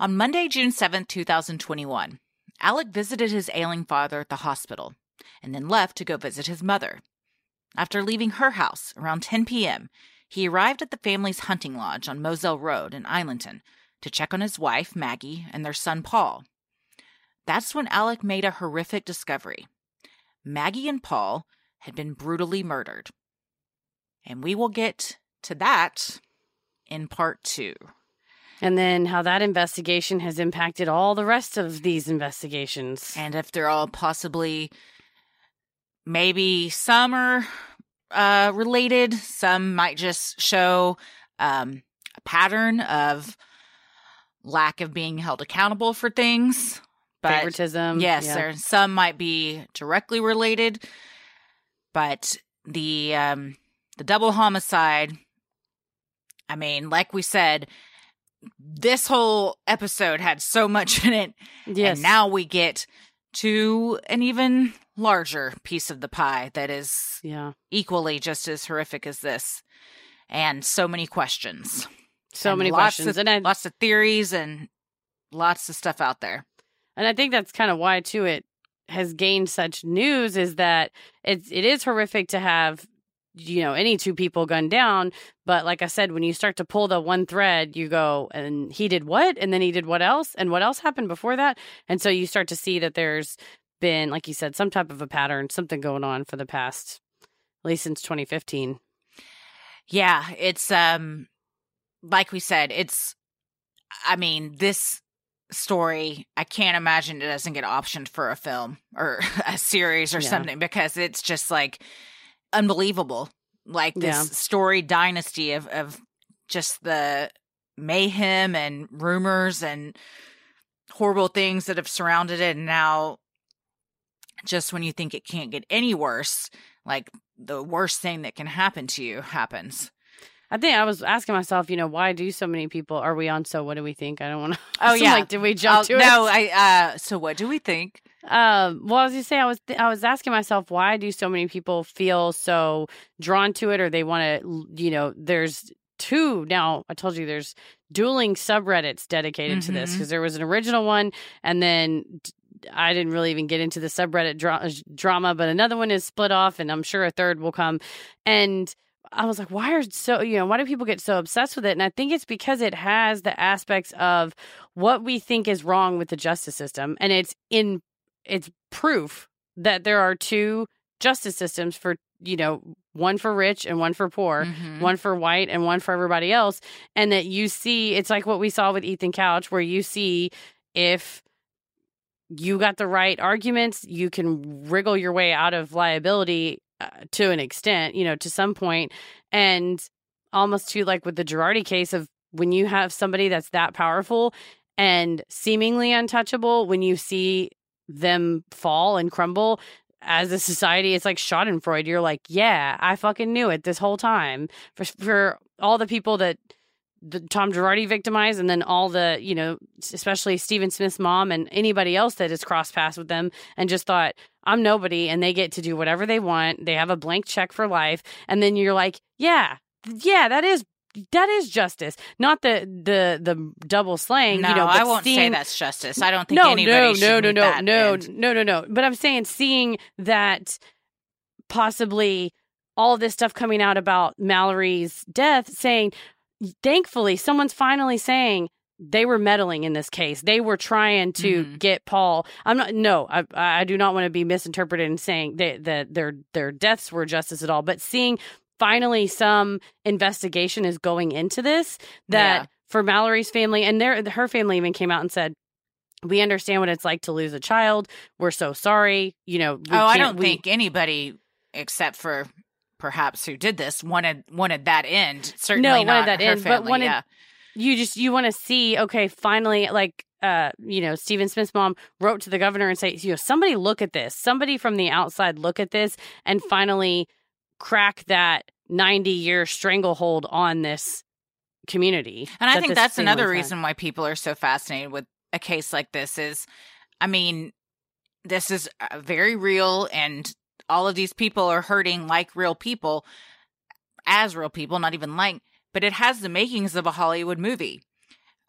On Monday, June seventh, two thousand twenty-one, Alec visited his ailing father at the hospital and then left to go visit his mother. After leaving her house around ten p.m., he arrived at the family's hunting lodge on Moselle Road in Islandton to check on his wife, Maggie, and their son, Paul. That's when Alec made a horrific discovery. Maggie and Paul had been brutally murdered. And we will get to that in part two. And then how that investigation has impacted all the rest of these investigations. And if they're all possibly, maybe some are uh, related, some might just show um, a pattern of lack of being held accountable for things. But favoritism. Yes, yeah. There, some might be directly related. But the... Um, The double homicide, I mean, like we said, this whole episode had so much in it. Yes. And now we get to an even larger piece of the pie that is yeah. equally just as horrific as this. And so many questions. So and many lots questions. Of, and I, lots of theories and lots of stuff out there. And I think that's kind of why, too, it has gained such news is that it, it is horrific to have, you know, any two people gunned down. But like I said, when you start to pull the one thread, you go, and he did what? And then he did what else? And what else happened before that? And so you start to see that there's been, like you said, some type of a pattern, something going on for the past, at least since twenty fifteen. Yeah, it's, um, like we said, it's, I mean, this story, I can't imagine it doesn't get optioned for a film or a series or yeah. something, because it's just like unbelievable. Like this yeah. story dynasty of, of just the mayhem and rumors and horrible things that have surrounded it. And now just when you think it can't get any worse, like the worst thing that can happen to you happens. I think I was asking myself, you know, why do so many people, are we on So What Do We Think? I don't want to. Oh, yeah. Like, did we jump I'll, to no, it? No, I, uh, so what do we think? Um, well, as you say, I was, th- I was asking myself, why do so many people feel so drawn to it, or they want to, you know, there's two now. I told you there's dueling subreddits dedicated mm-hmm. to this, because there was an original one, and then d- I didn't really even get into the subreddit dra- drama, but another one is split off, and I'm sure a third will come. And I was like, why are so, you know, why do people get so obsessed with it? And I think it's because it has the aspects of what we think is wrong with the justice system. And it's in, it's proof that there are two justice systems for, you know, one for rich and one for poor, mm-hmm. one for white and one for everybody else. And that you see, it's like what we saw with Ethan Couch, where you see if you got the right arguments, you can wriggle your way out of liability Uh, to an extent, you know, to some point. And almost to like with the Girardi case of when you have somebody that's that powerful and seemingly untouchable, when you see them fall and crumble as a society, it's like Schadenfreude. You're like, yeah, I fucking knew it this whole time. For, for all the people that the Tom Girardi victimized, and then all the, you know, especially Stephen Smith's mom and anybody else that has crossed paths with them and just thought, I'm nobody, and they get to do whatever they want. They have a blank check for life. And then you're like, yeah, yeah, that is that is justice. Not the the, the double slaying. No, you know, but I won't seeing... say that's justice. I don't think no, anybody no, should no, no, no, that no, end. no, no, no. But I'm saying seeing that possibly all this stuff coming out about Mallory's death, saying, thankfully, someone's finally saying, they were meddling in this case. They were trying to mm-hmm. get Paul. I'm not. No, I I do not want to be misinterpreted in saying that, that their their deaths were justice at all. But seeing finally some investigation is going into this that yeah. for Mallory's family, and their her family even came out and said, we understand what it's like to lose a child. We're so sorry. You know. Oh, I don't we, think anybody except for perhaps who did this wanted wanted that end. Certainly no, not wanted that her end, family. But wanted, yeah. You just, you want to see, okay, finally, like, uh, you know, Stephen Smith's mom wrote to the governor and say, you know, somebody look at this. Somebody from the outside look at this and finally crack that ninety-year stranglehold on this community. And I think that's another reason why people are so fascinated with a case like this is, I mean, this is very real, and all of these people are hurting like real people, as real people, not even like. But it has the makings of a Hollywood movie.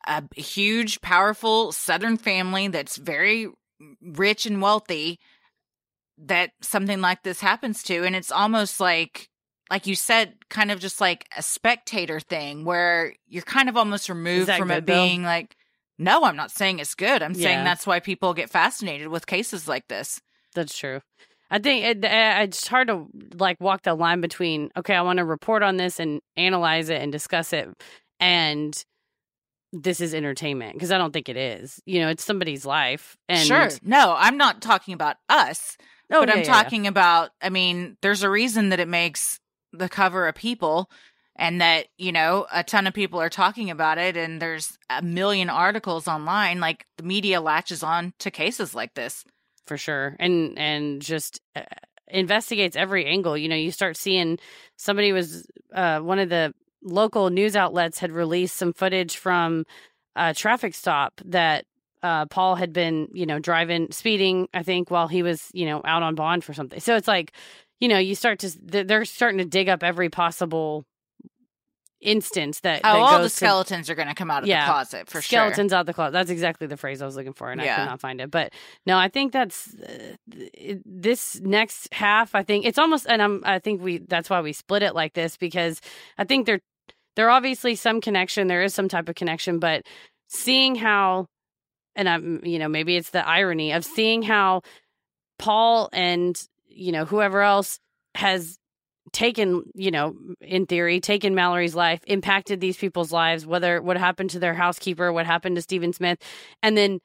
A huge, powerful Southern family that's very rich and wealthy that something like this happens to. And it's almost like, like you said, kind of just like a spectator thing where you're kind of almost removed from it being like, no, I'm not saying it's good. I'm saying that's why people get fascinated with cases like this. That's true. I think it, it's hard to like walk the line between, okay, I want to report on this and analyze it and discuss it, and this is entertainment, because I don't think it is. You know, it's somebody's life. And sure. No, I'm not talking about us, oh, but yeah, I'm talking yeah. about, I mean, there's a reason that it makes the cover of People, and that, you know, a ton of people are talking about it, and there's a million articles online. Like, the media latches on to cases like this. For sure. And and just uh, investigates every angle. You know, you start seeing somebody was uh, one of the local news outlets had released some footage from a traffic stop that uh, Paul had been, you know, driving, speeding, I think, while he was, you know, out on bond for something. So it's like, you know, you start to, they're starting to dig up every possible instance that, oh, that all goes the skeletons to, are going to come out of yeah, the closet for skeletons sure. Skeletons out the closet. That's exactly the phrase I was looking for, and yeah. I could not find it. But no, I think that's uh, this next half. I think it's almost, and I'm. I think we. That's why we split it like this, because I think there, there obviously some connection. There is some type of connection, but seeing how, and I'm, you know, maybe it's the irony of seeing how Paul and you know whoever else has taken, you know, in theory, taken Mallory's life, impacted these people's lives, whether what happened to their housekeeper, what happened to Stephen Smith, and then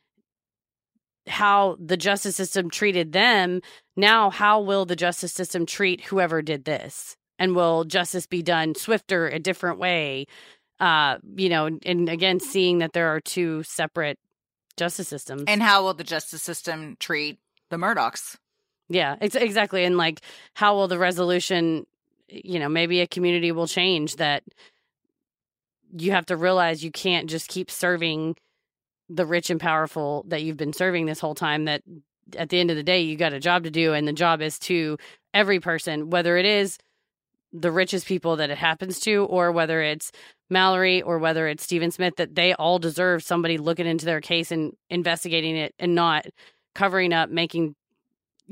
how the justice system treated them. Now, how will the justice system treat whoever did this? And will justice be done swifter, a different way? Uh, you know, and, and again, seeing that there are two separate justice systems. And how will the justice system treat the Murdaughs? Yeah, ex- exactly. And like, how will the resolution, you know, maybe a community will change that you have to realize you can't just keep serving the rich and powerful that you've been serving this whole time, that at the end of the day, you got a job to do. And the job is to every person, whether it is the richest people that it happens to, or whether it's Mallory or whether it's Stephen Smith, that they all deserve somebody looking into their case and investigating it and not covering up, making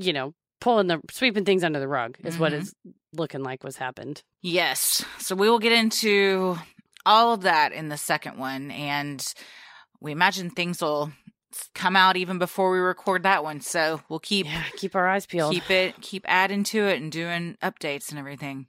you know, pulling the, sweeping things under the rug is mm-hmm. what it's looking like was happened. Yes. So we will get into all of that in the second one. And we imagine things will come out even before we record that one. So we'll keep, yeah, keep our eyes peeled, keep it, keep adding to it and doing updates and everything.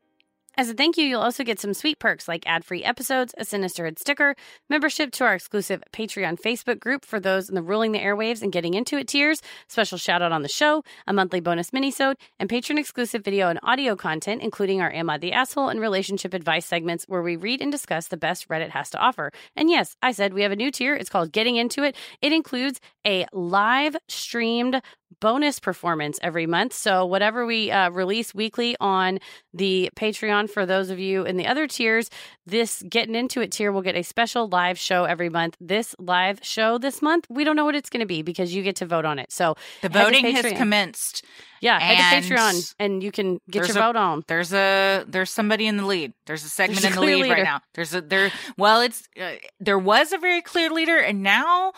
As a thank you, you'll also get some sweet perks like ad-free episodes, a Sinisterhood sticker, membership to our exclusive Patreon Facebook group for those in the Ruling the Airwaves and Getting Into It tiers, special shout-out on the show, a monthly bonus minisode, and patron-exclusive video and audio content, including our Am I the Asshole and relationship advice segments where we read and discuss the best Reddit has to offer. And yes, I said we have a new tier. It's called Getting Into It. It includes a live-streamed bonus performance every month. So whatever we uh, release weekly on the Patreon for those of you in the other tiers, this Getting Into It tier will get a special live show every month. This live show this month, we don't know what it's going to be because you get to vote on it. So the voting has commenced. Yeah, head to Patreon and you can get your a, vote on. There's a there's somebody in the lead. There's a segment there's a in the lead leader. Right now. There's a there. Well, it's uh, there was a very clear leader, and now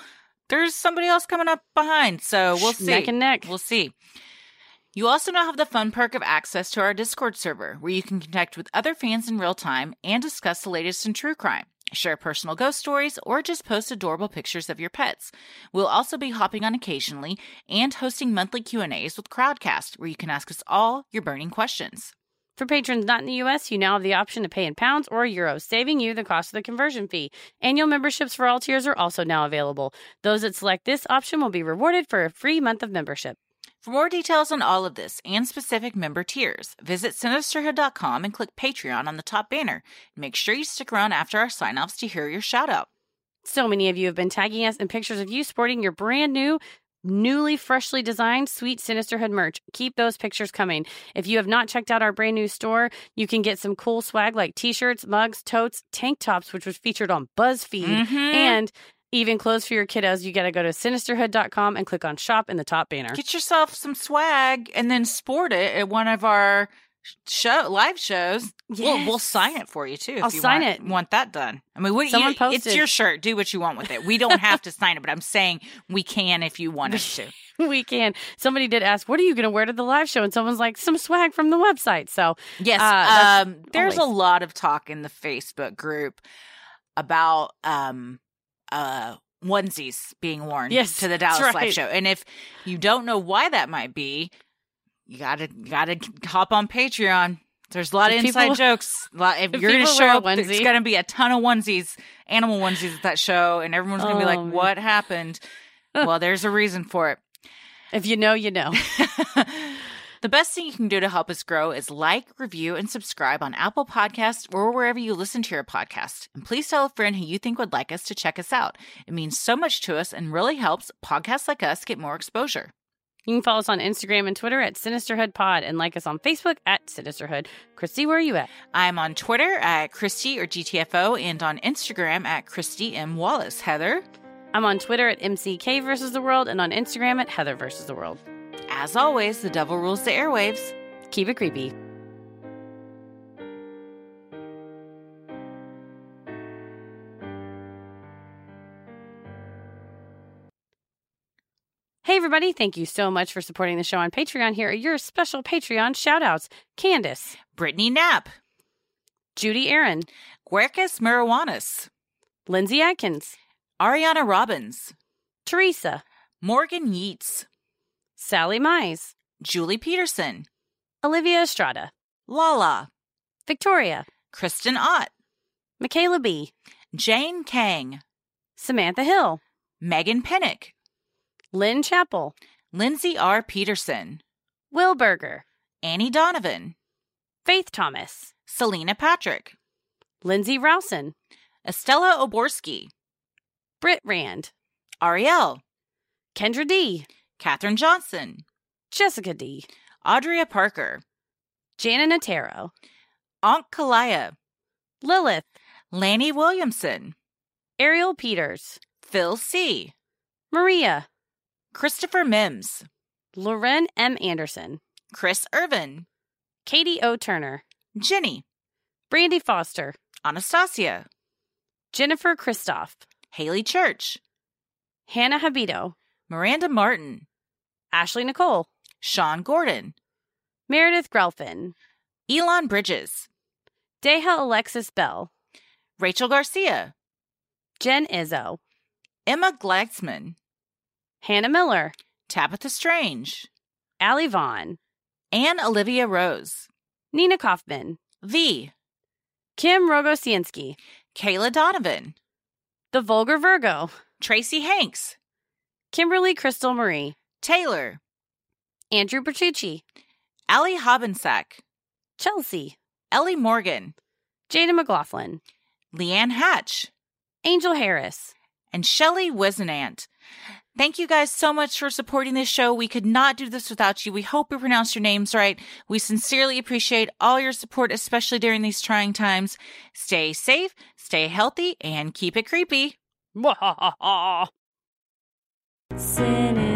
there's somebody else coming up behind, so we'll see. Neck and neck. We'll see. You also now have the fun perk of access to our Discord server, where you can connect with other fans in real time and discuss the latest in true crime, share personal ghost stories, or just post adorable pictures of your pets. We'll also be hopping on occasionally and hosting monthly Q and A's with Crowdcast, where you can ask us all your burning questions. For patrons not in the U S, you now have the option to pay in pounds or euros, saving you the cost of the conversion fee. Annual memberships for all tiers are also now available. Those that select this option will be rewarded for a free month of membership. For more details on all of this and specific member tiers, visit Sinisterhood dot com and click Patreon on the top banner. Make sure you stick around after our sign-offs to hear your shout-out. So many of you have been tagging us in pictures of you sporting your brand new, newly freshly designed sweet Sinisterhood merch. Keep those pictures coming. If you have not checked out our brand new store, you can get some cool swag like t-shirts, mugs, totes, tank tops, which was featured on BuzzFeed, mm-hmm. and even clothes for your kiddos. You got to go to Sinisterhood dot com and click on shop in the top banner. Get yourself some swag and then sport it at one of our show live shows. Yes. We'll, we'll sign it for you too. I'll if you sign want, it. Want that done? I mean, what, someone you, posted. It's your shirt. Do what you want with it. We don't have to sign it, but I'm saying we can if you want us to. We can. Somebody did ask, "What are you going to wear to the live show?" And someone's like, "Some swag from the website." So yes, uh, um, there's always a lot of talk in the Facebook group about um, uh, onesies being worn yes, to the Dallas right. live show, and if you don't know why that might be, You gotta, you gotta hop on Patreon. There's a lot if of inside people, jokes. A lot, if, if you're gonna show up, onesie. There's gonna be a ton of onesies, animal onesies at that show, and everyone's gonna oh, be like, man. "What happened?" Well, there's a reason for it. If you know, you know. The best thing you can do to help us grow is like, review, and subscribe on Apple Podcasts or wherever you listen to your podcast. And please tell a friend who you think would like us to check us out. It means so much to us and really helps podcasts like us get more exposure. You can follow us on Instagram and Twitter at SinisterHood Pod and like us on Facebook at SinisterHood. Christy, where are you at? I'm on Twitter at Christy or G T F O and on Instagram at Christy M. Wallace. Heather? I'm on Twitter at M C K versus the world and on Instagram at Heather versus the world. As always, the devil rules the airwaves. Keep it creepy. Hey everybody, thank you so much for supporting the show on Patreon. Here are your special Patreon shout-outs. Candace. Brittany Knapp. Judy Aaron. Guercus Marijuanas. Lindsay Atkins. Ariana Robbins. Teresa. Morgan Yeats. Sally Mize. Julie Peterson. Olivia Estrada. Lala. Victoria. Kristen Ott. Michaela B. Jane Kang. Samantha Hill. Megan Pennick. Lynn Chappell. Lindsay R. Peterson. Will Berger. Annie Donovan. Faith Thomas. Selena Patrick. Lindsay Rowson. Estella Oborski. Britt Rand. Ariel. Kendra D. Catherine Johnson. Jessica D. Audrea Parker. Jana Natero. Ankh Kalaya. Lilith. Lanny Williamson. Ariel Peters. Phil C. Maria. Christopher Mims. Loren M. Anderson. Chris Irvin. Katie O. Turner. Jenny. Brandy Foster. Anastasia. Jennifer Kristoff. Haley Church. Hannah Habito. Miranda Martin. Ashley Nicole. Sean Gordon. Meredith Grelfin. Elon Bridges. Deha Alexis Bell. Rachel Garcia. Jen Izzo. Emma Glaxman. Hannah Miller. Tabitha Strange. Allie Vaughn. Anne Olivia Rose. Nina Kaufman. V. Kim Rogosienski. Kayla Donovan. The Vulgar Virgo. Tracy Hanks. Kimberly Crystal Marie. Taylor. Andrew Bertucci. Allie Hobensack. Chelsea. Ellie Morgan. Jada McLaughlin. Leanne Hatch. Angel Harris. And Shelly Wisenant. Thank you guys so much for supporting this show. We could not do this without you. We hope we pronounced your names right. We sincerely appreciate all your support, especially during these trying times. Stay safe, stay healthy, and keep it creepy. Sin